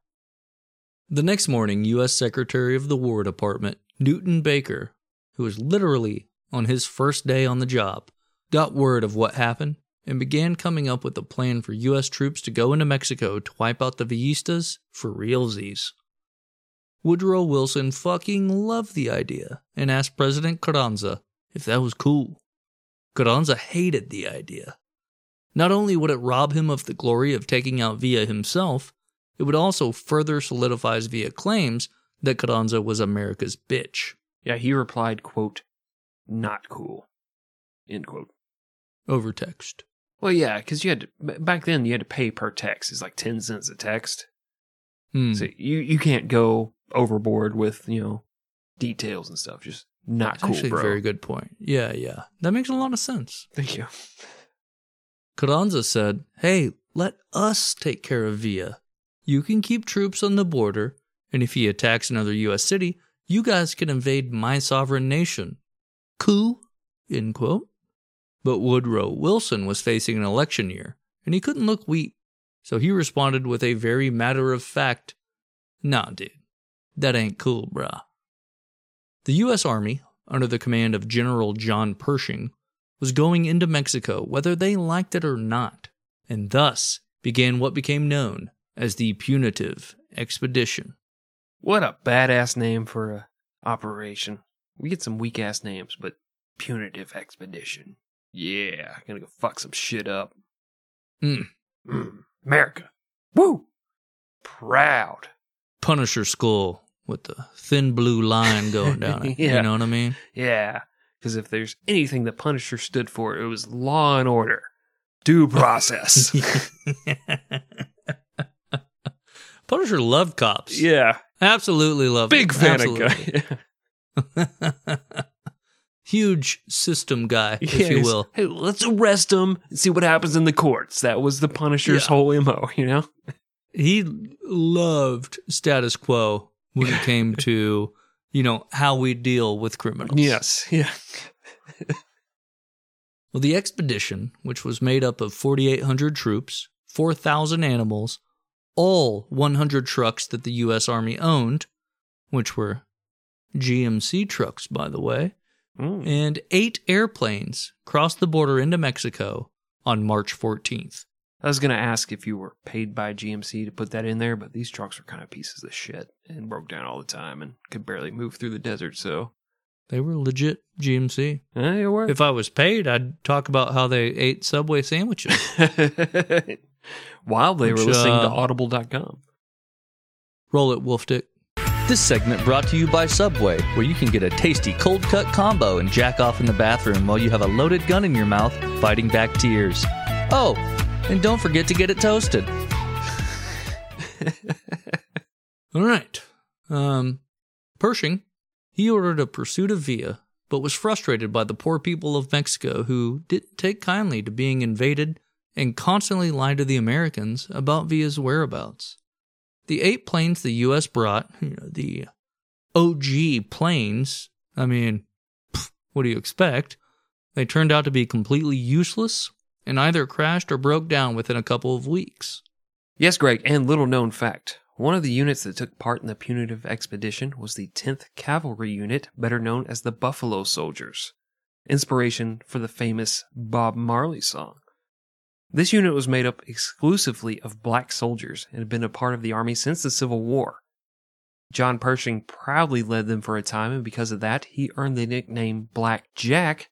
The next morning, U S Secretary of the War Department, Newton Baker, who was literally on his first day on the job, got word of what happened and began coming up with a plan for U S troops to go into Mexico to wipe out the Villistas for realsies. Woodrow Wilson fucking loved the idea and asked President Carranza if that was cool. Carranza hated the idea. Not only would it rob him of the glory of taking out Villa himself, it would also further solidify Villa's claims that Carranza was America's bitch. Yeah, he replied, quote, "Not cool," end quote. Over text. Well, yeah, because you had to, back then you had to pay per text. It's like ten cents a text. Hmm. So you, you can't go overboard with, you know, details and stuff. Just not That's cool, actually bro. Actually, a very good point. Yeah, yeah. That makes a lot of sense. Thank you. Carranza said, "Hey, let us take care of Villa. You can keep troops on the border, and if he attacks another U S city, you guys can invade my sovereign nation." Coup, end quote. But Woodrow Wilson was facing an election year, and he couldn't look weak, so he responded with a very matter-of-fact, "Nah, dude, that ain't cool, brah." The U S Army, under the command of General John Pershing, was going into Mexico whether they liked it or not, and thus began what became known as the Punitive Expedition. What a badass name for a operation. We get some weak-ass names, but Punitive Expedition. Yeah, I'm gonna go fuck some shit up. Mm. Mm. America. Woo! Proud. Punisher skull with the thin blue line going down it. Yeah. You know what I mean? Yeah, because if there's anything the Punisher stood for, it was law and order. Due process. Punisher loved cops. Yeah. Absolutely loved them. Big fan of cops. huge system guy, yeah, if you will. Hey, let's arrest him and see what happens in the courts. That was the Punisher's yeah. whole M O, you know? He loved status quo when it came to, you know, how we deal with criminals. Yes, yeah. Well, the expedition, which was made up of forty-eight hundred troops, four thousand animals, all one hundred trucks that the U S Army owned, which were G M C trucks, by the way, mm. and eight airplanes, crossed the border into Mexico on March fourteenth. I was going to ask if you were paid by G M C to put that in there, but these trucks were kind of pieces of shit and broke down all the time and could barely move through the desert, so... They were legit G M C. Yeah, they were. If I was paid, I'd talk about how they ate Subway sandwiches. While they Which, were listening uh, to audible dot com. Roll it, Wolf Dick. This segment brought to you by Subway, where you can get a tasty cold cut combo and jack off in the bathroom while you have a loaded gun in your mouth fighting back tears. Oh, and don't forget to get it toasted. All right. Um, Pershing, he ordered a pursuit of Villa, but was frustrated by the poor people of Mexico who didn't take kindly to being invaded and constantly lied to the Americans about Villa's whereabouts. The eight planes the U S brought, you know, the O G planes, I mean, pff, what do you expect? They turned out to be completely useless and either crashed or broke down within a couple of weeks. Yes, Greg, and little known fact. One of the units that took part in the Punitive Expedition was the tenth Cavalry Unit, better known as the Buffalo Soldiers, inspiration for the famous Bob Marley song. This unit was made up exclusively of black soldiers and had been a part of the Army since the Civil War. John Pershing proudly led them for a time, and because of that, he earned the nickname Black Jack,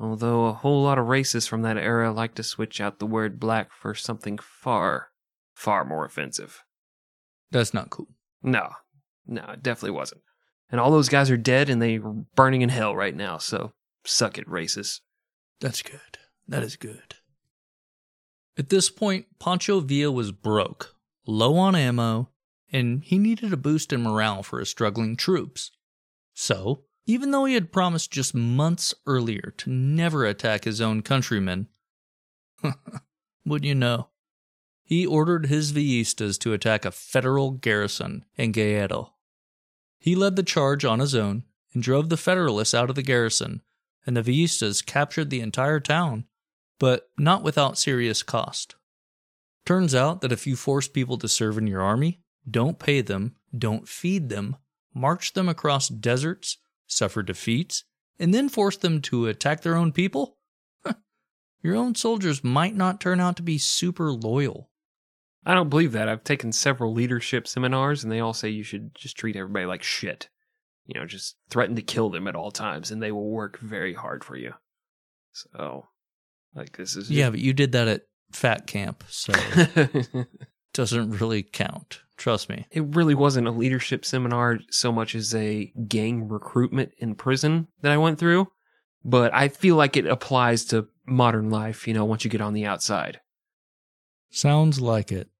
although a whole lot of racists from that era liked to switch out the word black for something far, far more offensive. That's not cool. No, no, it definitely wasn't. And all those guys are dead and they're burning in hell right now, so suck it, racists. That's good. That is good. At this point, Pancho Villa was broke, low on ammo, and he needed a boost in morale for his struggling troops. So, even though he had promised just months earlier to never attack his own countrymen, would you know, he ordered his Villistas to attack a federal garrison in Gayedo. He led the charge on his own and drove the Federalists out of the garrison, and the Villistas captured the entire town, but not without serious cost. Turns out that if you force people to serve in your army, don't pay them, don't feed them, march them across deserts, suffer defeats, and then force them to attack their own people, your own soldiers might not turn out to be super loyal. I don't believe that. I've taken several leadership seminars, and they all say you should just treat everybody like shit. You know, just threaten to kill them at all times, and they will work very hard for you. So... Like this is yeah, but you did that at Fat Camp, so it doesn't really count. Trust me. It really wasn't a leadership seminar so much as a gang recruitment in prison that I went through, but I feel like it applies to modern life, you know, once you get on the outside. Sounds like it.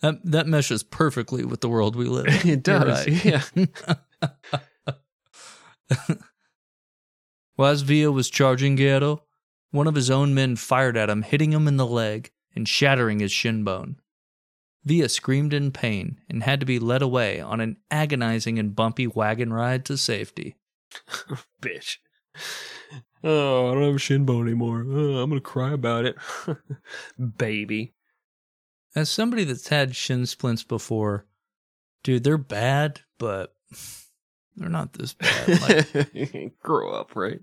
that, that meshes perfectly with the world we live in. It does, right. Yeah. While Villa was charging Gayedo, one of his own men fired at him, hitting him in the leg and shattering his shin bone. Villa screamed in pain and had to be led away on an agonizing and bumpy wagon ride to safety. Bitch. Oh, I don't have a shin bone anymore. Oh, I'm going to cry about it. Baby. As somebody that's had shin splints before, dude, they're bad, but... They're not this bad. Like, grow up, right?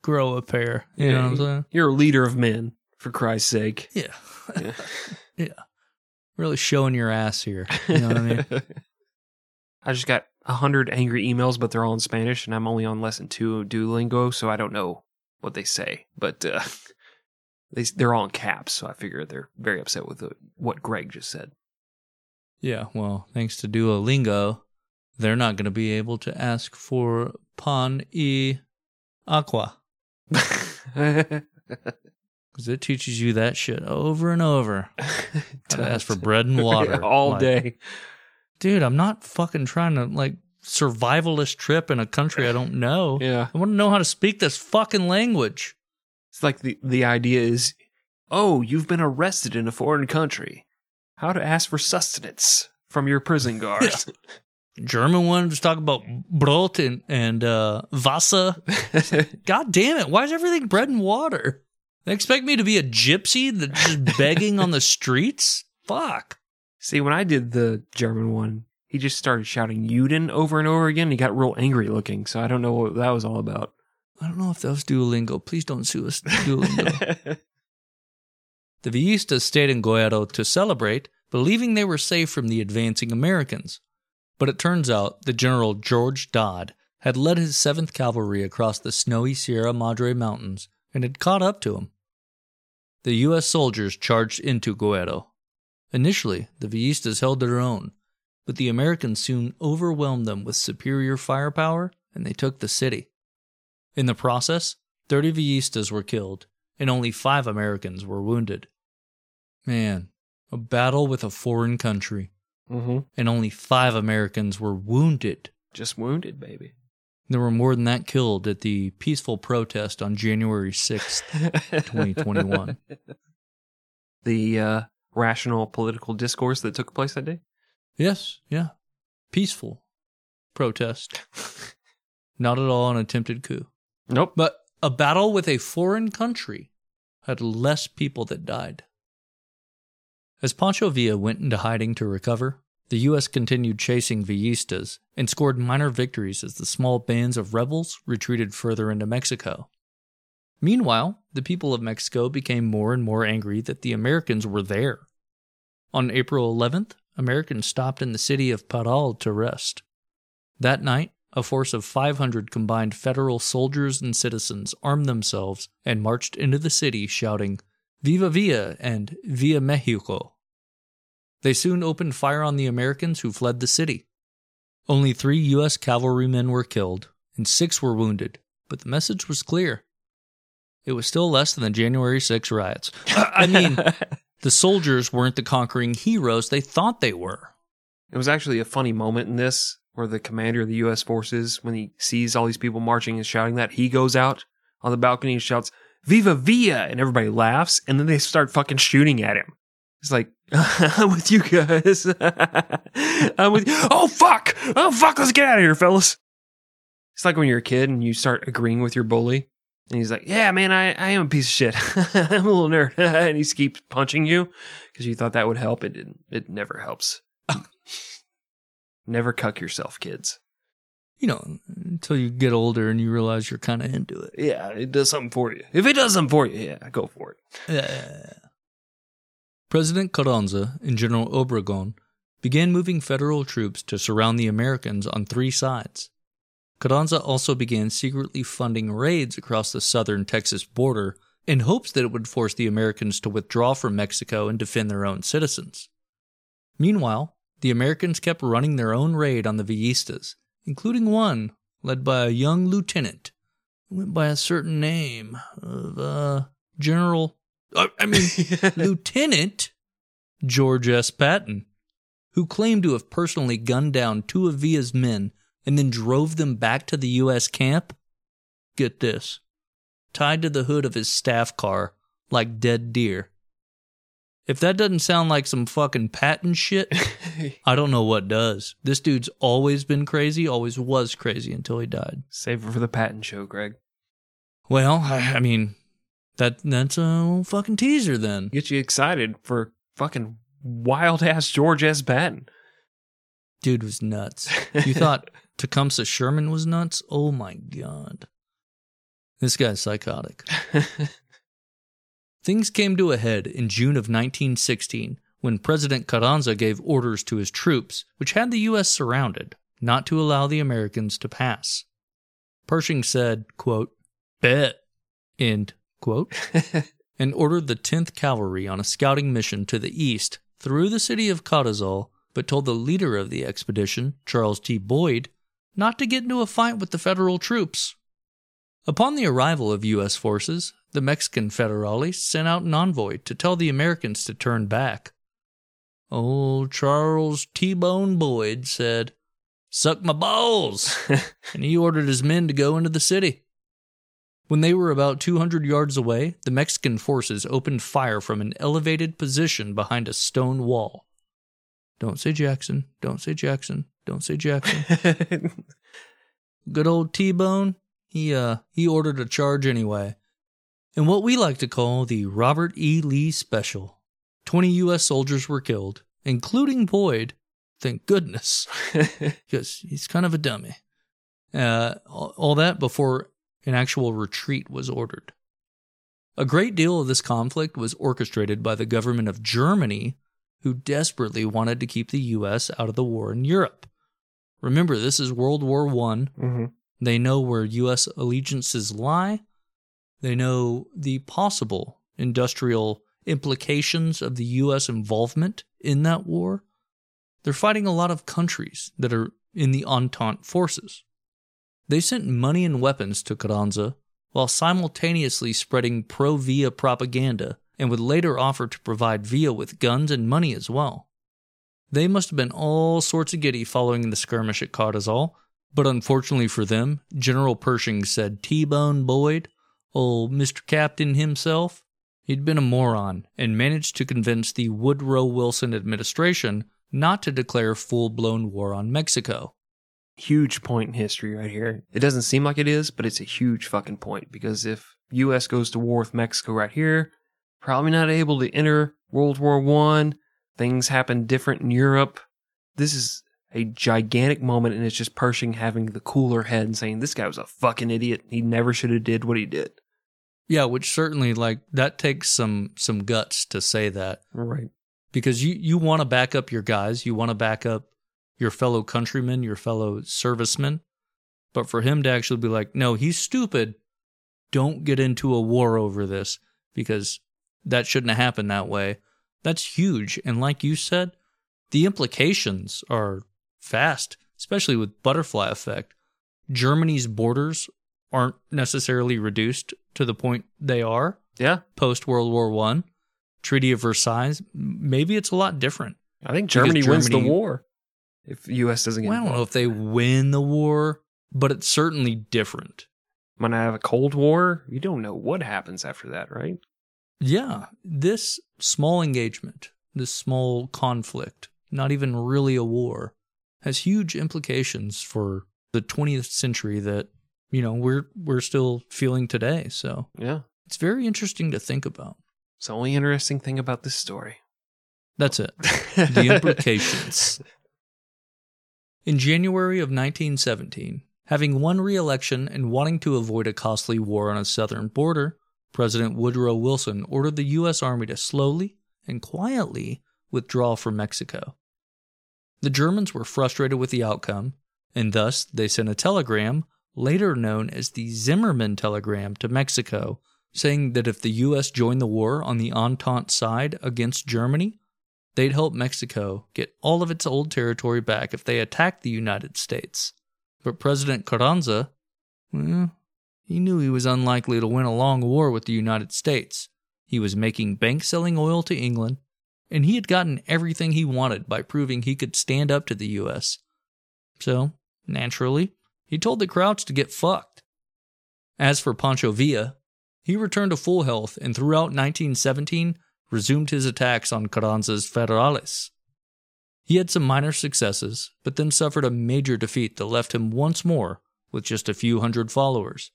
Grow up hair. You yeah. know what I'm saying? You're a leader of men, for Christ's sake. Yeah. Yeah. Yeah. Really showing your ass here. You know what I mean? I just got one hundred angry emails, but they're all in Spanish, and I'm only on lesson two of Duolingo, so I don't know what they say. But uh, they, they're all in caps, so I figure they're very upset with the, what Greg just said. Yeah, well, thanks to Duolingo, they're not going to be able to ask for pan y agua. Because it teaches you that shit over and over. To ask for bread and water. All like, day. Dude, I'm not fucking trying to, like, survivalist trip in a country I don't know. Yeah. I want to know how to speak this fucking language. It's like the, the idea is, oh, you've been arrested in a foreign country. How to ask for sustenance from your prison guard. Yeah. German one was talking about Brot and, and uh, Wasser. God damn it. Why is everything bread and water? They expect me to be a gypsy that's just begging on the streets? Fuck. See, when I did the German one, he just started shouting Juden over and over again. And he got real angry looking, so I don't know what that was all about. I don't know if that was Duolingo. Please don't sue us, Duolingo. The Villistas stayed in Gayedo to celebrate, believing they were safe from the advancing Americans. But it turns out that General George Dodd had led his seventh Cavalry across the snowy Sierra Madre Mountains and had caught up to him. The U S soldiers charged into Gayedo. Initially, the Villistas held their own, but the Americans soon overwhelmed them with superior firepower, and they took the city. In the process, thirty Villistas were killed, and only five Americans were wounded. Man, a battle with a foreign country, mm-hmm. and only five Americans were wounded. Just wounded, baby. There were more than that killed at the peaceful protest on January sixth, twenty twenty-one. The, uh... rational political discourse that took place that day? Yes, yeah. Peaceful protest. Not at all an attempted coup. Nope. But a battle with a foreign country had less people that died. As Pancho Villa went into hiding to recover, the U S continued chasing Villistas and scored minor victories as the small bands of rebels retreated further into Mexico. Meanwhile, the people of Mexico became more and more angry that the Americans were there. On April eleventh, Americans stopped in the city of Parral to rest. That night, a force of five hundred combined federal soldiers and citizens armed themselves and marched into the city shouting, "Viva Villa" and "Villa Mexico." They soon opened fire on the Americans who fled the city. Only three U S cavalrymen were killed, and six were wounded, but the message was clear. It was still less than the January sixth riots. I mean, the soldiers weren't the conquering heroes they thought they were. It was actually a funny moment in this where the commander of the U S forces, when he sees all these people marching and shouting that, he goes out on the balcony and shouts, "Viva Villa!" And everybody laughs, and then they start fucking shooting at him. It's like, I'm with you guys. I'm with you. Oh, fuck! Oh, fuck! Let's get out of here, fellas! It's like when you're a kid and you start agreeing with your bully. And he's like, "Yeah, man, I, I am a piece of shit. I'm a little nerd." And he keeps punching you because you thought that would help. It didn't. It never helps. Never cuck yourself, kids. You know, until you get older and you realize you're kind of into it. Yeah, it does something for you. If it does something for you, yeah, go for it. Yeah. President Carranza and General Obregón began moving federal troops to surround the Americans on three sides. Carranza also began secretly funding raids across the southern Texas border in hopes that it would force the Americans to withdraw from Mexico and defend their own citizens. Meanwhile, the Americans kept running their own raid on the Villistas, including one led by a young lieutenant who went by a certain name of uh, General, uh, I mean, Lieutenant George S. Patton, who claimed to have personally gunned down two of Villa's men and then drove them back to the U S camp, get this, tied to the hood of his staff car like dead deer. If that doesn't sound like some fucking patent shit, I don't know what does. This dude's always been crazy, always was crazy until he died. Save it for the patent show, Greg. Well, I, I mean, that that's a fucking teaser then. Get you excited for fucking wild-ass George S. Patton. Dude was nuts. You thought Tecumseh Sherman was nuts? Oh my God. This guy's psychotic. Things came to a head in June of nineteen sixteen when President Carranza gave orders to his troops, which had the U S surrounded, not to allow the Americans to pass. Pershing said, quote, "Bet," end quote, and ordered the tenth Cavalry on a scouting mission to the east through the city of Carrizal, but told the leader of the expedition, Charles T. Boyd, not to get into a fight with the federal troops. Upon the arrival of U S forces, the Mexican federales sent out an envoy to tell the Americans to turn back. Old Charles T. Bone Boyd said, suck my balls, and he ordered his men to go into the city. When they were about two hundred yards away, the Mexican forces opened fire from an elevated position behind a stone wall. Don't say Jackson, don't say Jackson, don't say Jackson. Good old T-Bone, he, uh, he ordered a charge anyway. In what we like to call the Robert E. Lee Special, twenty U S soldiers were killed, including Boyd, thank goodness, because he's kind of a dummy. Uh, all that before an actual retreat was ordered. A great deal of this conflict was orchestrated by the government of Germany, who desperately wanted to keep the U S out of the war in Europe. Remember, this is World War One. Mm-hmm. They know where U S allegiances lie. They know the possible industrial implications of the U S involvement in that war. They're fighting a lot of countries that are in the Entente forces. They sent money and weapons to Carranza while simultaneously spreading pro-Villa propaganda and would later offer to provide Villa with guns and money as well. They must have been all sorts of giddy following the skirmish at Carrizal, but unfortunately for them, General Pershing said T-Bone Boyd, old Mister Captain himself, he'd been a moron and managed to convince the Woodrow Wilson administration not to declare full-blown war on Mexico. Huge point in history right here. It doesn't seem like it is, but it's a huge fucking point, because if U S goes to war with Mexico right here, probably not able to enter World War One, things happen different in Europe. This is a gigantic moment, and it's just Pershing having the cooler head and saying, this guy was a fucking idiot. He never should have did what he did. Yeah, which certainly, like, that takes some some guts to say that. Right. Because you, you want to back up your guys. You want to back up your fellow countrymen, your fellow servicemen. But for him to actually be like, no, he's stupid. Don't get into a war over this, because that shouldn't have happened that way. That's huge. And like you said, the implications are fast, especially with butterfly effect. Germany's borders aren't necessarily reduced to the point they are. Yeah. Post-World War One. Treaty of Versailles, maybe it's a lot different. I think Germany, Germany wins the war if the U S doesn't get well, involved. I don't know if they win the war, but it's certainly different. When I have a Cold War, you don't know what happens after that, right? Yeah. This small engagement, this small conflict, not even really a war, has huge implications for the twentieth century that, you know, we're we're still feeling today. So yeah, it's very interesting to think about. It's the only interesting thing about this story. That's it. The implications. In January of nineteen seventeen, having won re-election and wanting to avoid a costly war on a southern border, President Woodrow Wilson ordered the U S Army to slowly and quietly withdraw from Mexico. The Germans were frustrated with the outcome, and thus they sent a telegram, later known as the Zimmermann Telegram, to Mexico, saying that if the U S joined the war on the Entente side against Germany, they'd help Mexico get all of its old territory back if they attacked the United States. But President Carranza, well, he knew he was unlikely to win a long war with the United States. He was making bank selling oil to England, and he had gotten everything he wanted by proving he could stand up to the U S. So, naturally, he told the Krauts to get fucked. As for Pancho Villa, he returned to full health and throughout nineteen seventeen resumed his attacks on Carranza's Federales. He had some minor successes, but then suffered a major defeat that left him once more with just a few hundred followers.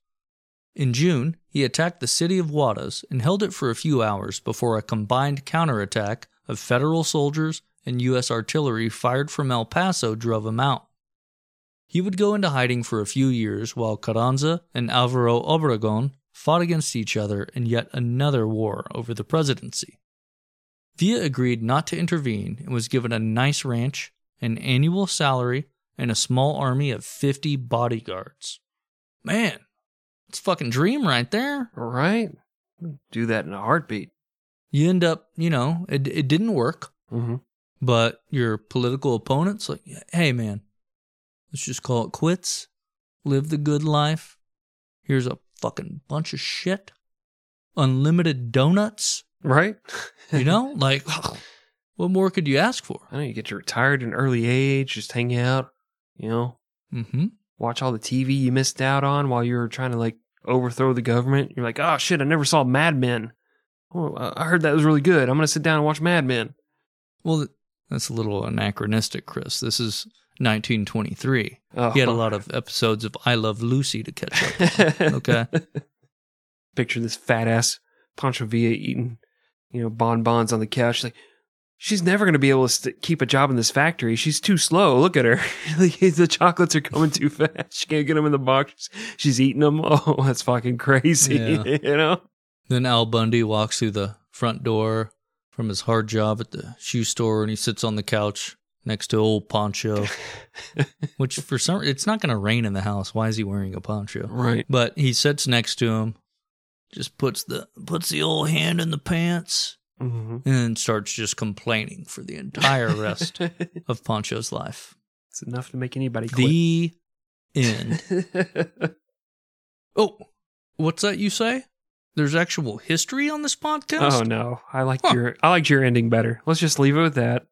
In June, he attacked the city of Juárez and held it for a few hours before a combined counterattack of federal soldiers and U S artillery fired from El Paso drove him out. He would go into hiding for a few years while Carranza and Álvaro Obregón fought against each other in yet another war over the presidency. Villa agreed not to intervene and was given a nice ranch, an annual salary, and a small army of fifty bodyguards. Man, it's a fucking dream right there. Right. Do that in a heartbeat. You end up, you know, it it didn't work, mm-hmm. but your political opponent's like, hey man, let's just call it quits, live the good life, here's a fucking bunch of shit. Unlimited donuts. Right. You know, like, what more could you ask for? I know, you get to retired at an early age, just hang out. you know? Mm-hmm. Watch all the T V you missed out on while you were trying to, like, overthrow the government. You're like, oh, shit, I never saw Mad Men. Oh, I heard that was really good. I'm going to sit down and watch Mad Men. Well, that's a little anachronistic, Chris. This is nineteen twenty-three. Oh, he had a lot of episodes of I Love Lucy to catch up on, okay? Picture this fat-ass Pancho Villa eating, you know, bonbons on the couch. Like, she's never going to be able to st- keep a job in this factory. She's too slow. Look at her. The chocolates are coming too fast. She can't get them in the box. She's eating them. Oh, that's fucking crazy, yeah. You know? Then Al Bundy walks through the front door from his hard job at the shoe store, and he sits on the couch next to old Pancho, which for some it's not going to rain in the house. Why is he wearing a poncho? Right. But he sits next to him, just puts the puts the old hand in the pants. Mm-hmm. And starts just complaining for the entire rest of Pancho's life. It's enough to make anybody quit. The end. Oh, what's that you say? There's actual history on this podcast? Oh, no. I liked, huh. your, I liked your ending better. Let's just leave it with that.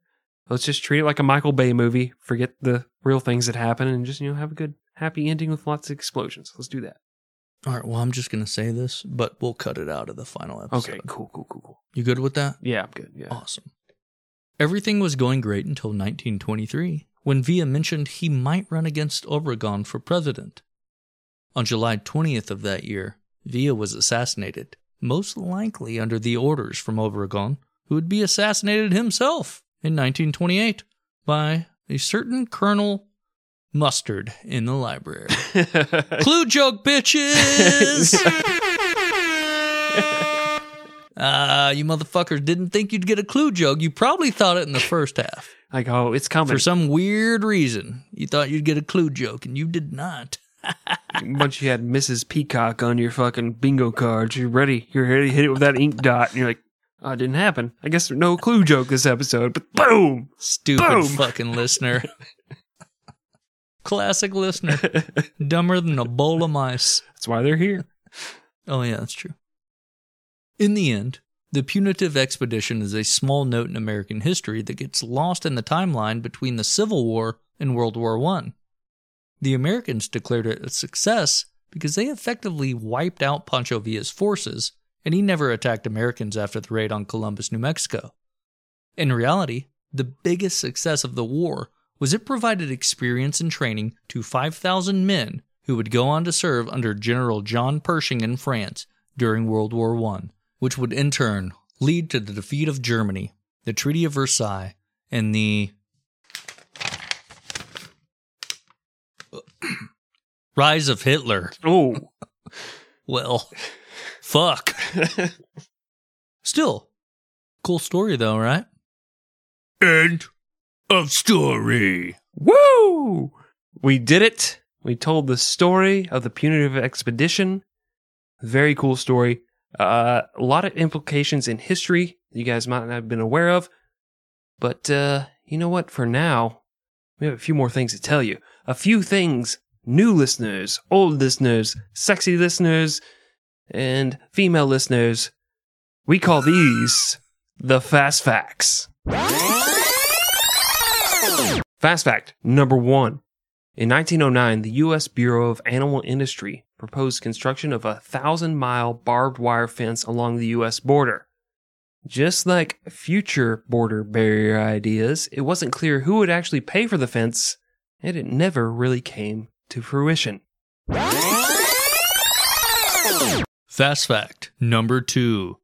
Let's just treat it like a Michael Bay movie. Forget the real things that happen and just, you know, have a good, happy ending with lots of explosions. Let's do that. All right, well, I'm just going to say this, but we'll cut it out of the final episode. Okay, cool, cool, cool, cool. You good with that? Yeah, I'm good, yeah. Awesome. Everything was going great until nineteen twenty-three, when Villa mentioned he might run against Obregón for president. On July twentieth of that year, Villa was assassinated, most likely under the orders from Obregón, who would be assassinated himself in nineteen twenty-eight by a certain Colonel Mustard in the library. Clue joke, bitches! Ah, uh, you motherfuckers didn't think you'd get a clue joke. You probably thought it in the first half. Like, oh, it's coming. For some weird reason, you thought you'd get a clue joke, and you did not. Once you had Missus Peacock on your fucking bingo card, you're ready. You're ready to hit it with that ink dot, and you're like, oh, it didn't happen. I guess there's no clue joke this episode, but boom! Stupid boom. Fucking listener. Classic listener. Dumber than a bowl of mice. That's why they're here. Oh, yeah, that's true. In the end, the Punitive Expedition is a small note in American history that gets lost in the timeline between the Civil War and World War One. The Americans declared it a success because they effectively wiped out Pancho Villa's forces, and he never attacked Americans after the raid on Columbus, New Mexico. In reality, the biggest success of the war was it provided experience and training to five thousand men who would go on to serve under General John Pershing in France during World War One, which would in turn lead to the defeat of Germany, the Treaty of Versailles, and the rise of Hitler. Oh. Well, fuck. Still, cool story though, right? End of story. Woo! We did it. We told the story of the Punitive Expedition. Very cool story. Uh, a lot of implications in history you guys might not have been aware of. But uh, you know what? For now, we have a few more things to tell you. A few things new listeners, old listeners, sexy listeners, and female listeners. We call these the Fast Facts. Fast fact number one. In nineteen oh nine, the U S Bureau of Animal Industry proposed construction of a thousand-mile barbed wire fence along the U S border. Just like future border barrier ideas, it wasn't clear who would actually pay for the fence, and it never really came to fruition. Fast fact number two.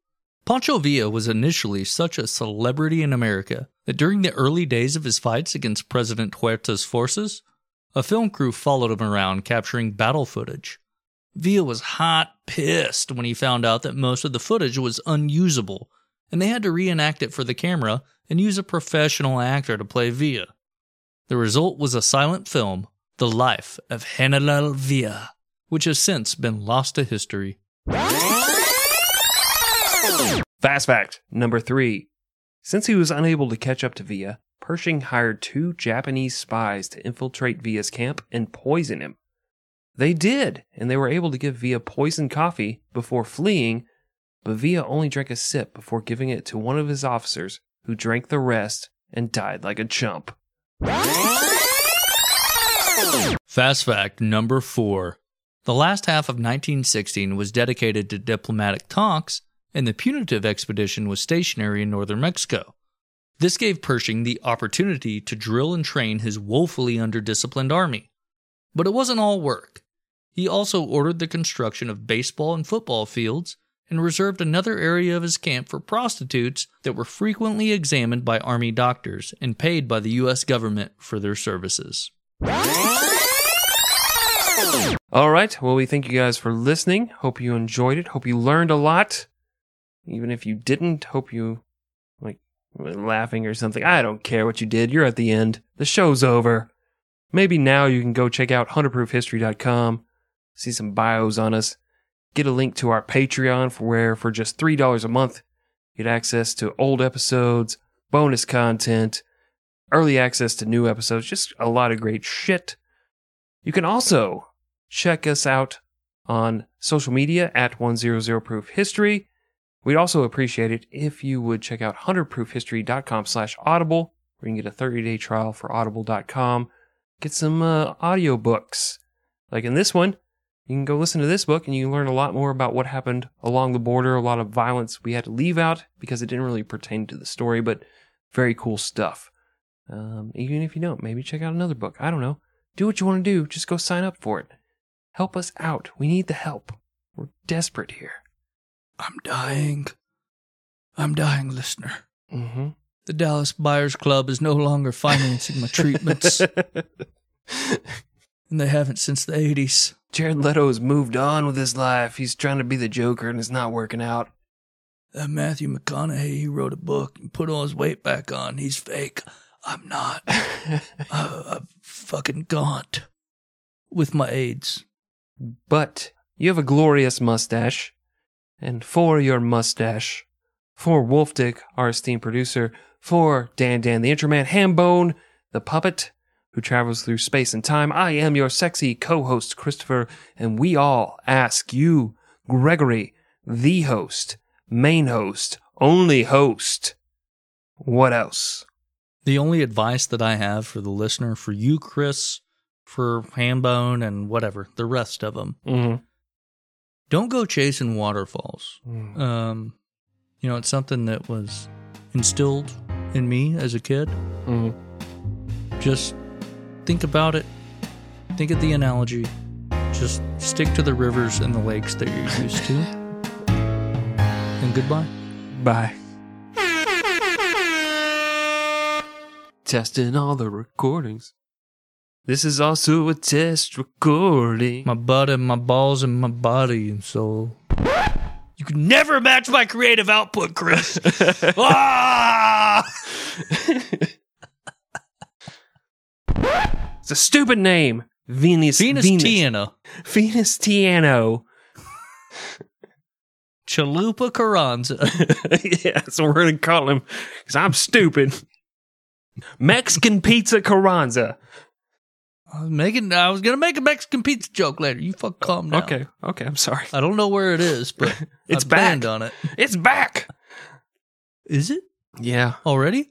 Pancho Villa was initially such a celebrity in America that during the early days of his fights against President Huerta's forces, a film crew followed him around capturing battle footage. Villa was hot pissed when he found out that most of the footage was unusable, and they had to reenact it for the camera and use a professional actor to play Villa. The result was a silent film, The Life of General Villa, which has since been lost to history. Fast fact number three. Since he was unable to catch up to Villa, Pershing hired two Japanese spies to infiltrate Villa's camp and poison him. They did, and they were able to give Villa poisoned coffee before fleeing, but Villa only drank a sip before giving it to one of his officers, who drank the rest and died like a chump. Fast fact number four. The last half of nineteen sixteen was dedicated to diplomatic talks, and the Punitive Expedition was stationary in northern Mexico. This gave Pershing the opportunity to drill and train his woefully under-disciplined army. But it wasn't all work. He also ordered the construction of baseball and football fields and reserved another area of his camp for prostitutes that were frequently examined by army doctors and paid by the U S government for their services. All right, well, we thank you guys for listening. Hope you enjoyed it. Hope you learned a lot. Even if you didn't, hope you, like, were laughing or something. I don't care what you did. You're at the end. The show's over. Maybe now you can go check out hunter proof history dot com, see some bios on us, get a link to our Patreon for where for just three dollars a month, you get access to old episodes, bonus content, early access to new episodes, just a lot of great shit. You can also check us out on social media at one hundred proof history. We'd also appreciate it if you would check out one hundred proof history dot com slash audible, where you can get a thirty-day trial for audible dot com. Get some uh, audiobooks. Like in this one, you can go listen to this book and you can learn a lot more about what happened along the border, a lot of violence we had to leave out because it didn't really pertain to the story, but very cool stuff. Um, even if you don't, maybe check out another book. I don't know. Do what you want to do. Just go sign up for it. Help us out. We need the help. We're desperate here. I'm dying. I'm dying, listener. Mm-hmm. The Dallas Buyers Club is no longer financing my treatments. And they haven't since the eighties. Jared Leto has moved on with his life. He's trying to be the Joker and it's not working out. That Matthew McConaughey, he wrote a book and put all his weight back on. He's fake. I'm not. I, I'm fucking gaunt with my AIDS. But you have a glorious mustache. And for your mustache, for Wolf Dick, our esteemed producer, for Dan Dan the Interman, Hambone, the puppet who travels through space and time, I am your sexy co-host, Christopher, and we all ask you, Gregory, the host, main host, only host, what else? The only advice that I have for the listener, for you, Chris, for Hambone, and whatever, the rest of them, mm-hmm. Don't go chasing waterfalls. Mm. Um, you know, it's something that was instilled in me as a kid. Mm. Just think about it. Think of the analogy. Just stick to the rivers and the lakes that you're used to. And goodbye. Bye. Testing all the recordings. This is also a test recording. My butt and my balls and my body and soul. You can never match my creative output, Chris. Ah! It's a stupid name. Venus. Venus, Venus. Tiano. Venus Tiano. Chalupa Carranza. Yeah, that's what we're going to call him. Because I'm stupid. Mexican Pizza Carranza. I was making. I was gonna make a Mexican pizza joke later. You fuck, calm down. Okay, okay. I'm sorry. I don't know where it is, but it's I back on it. It's back. Is it? Yeah. Already?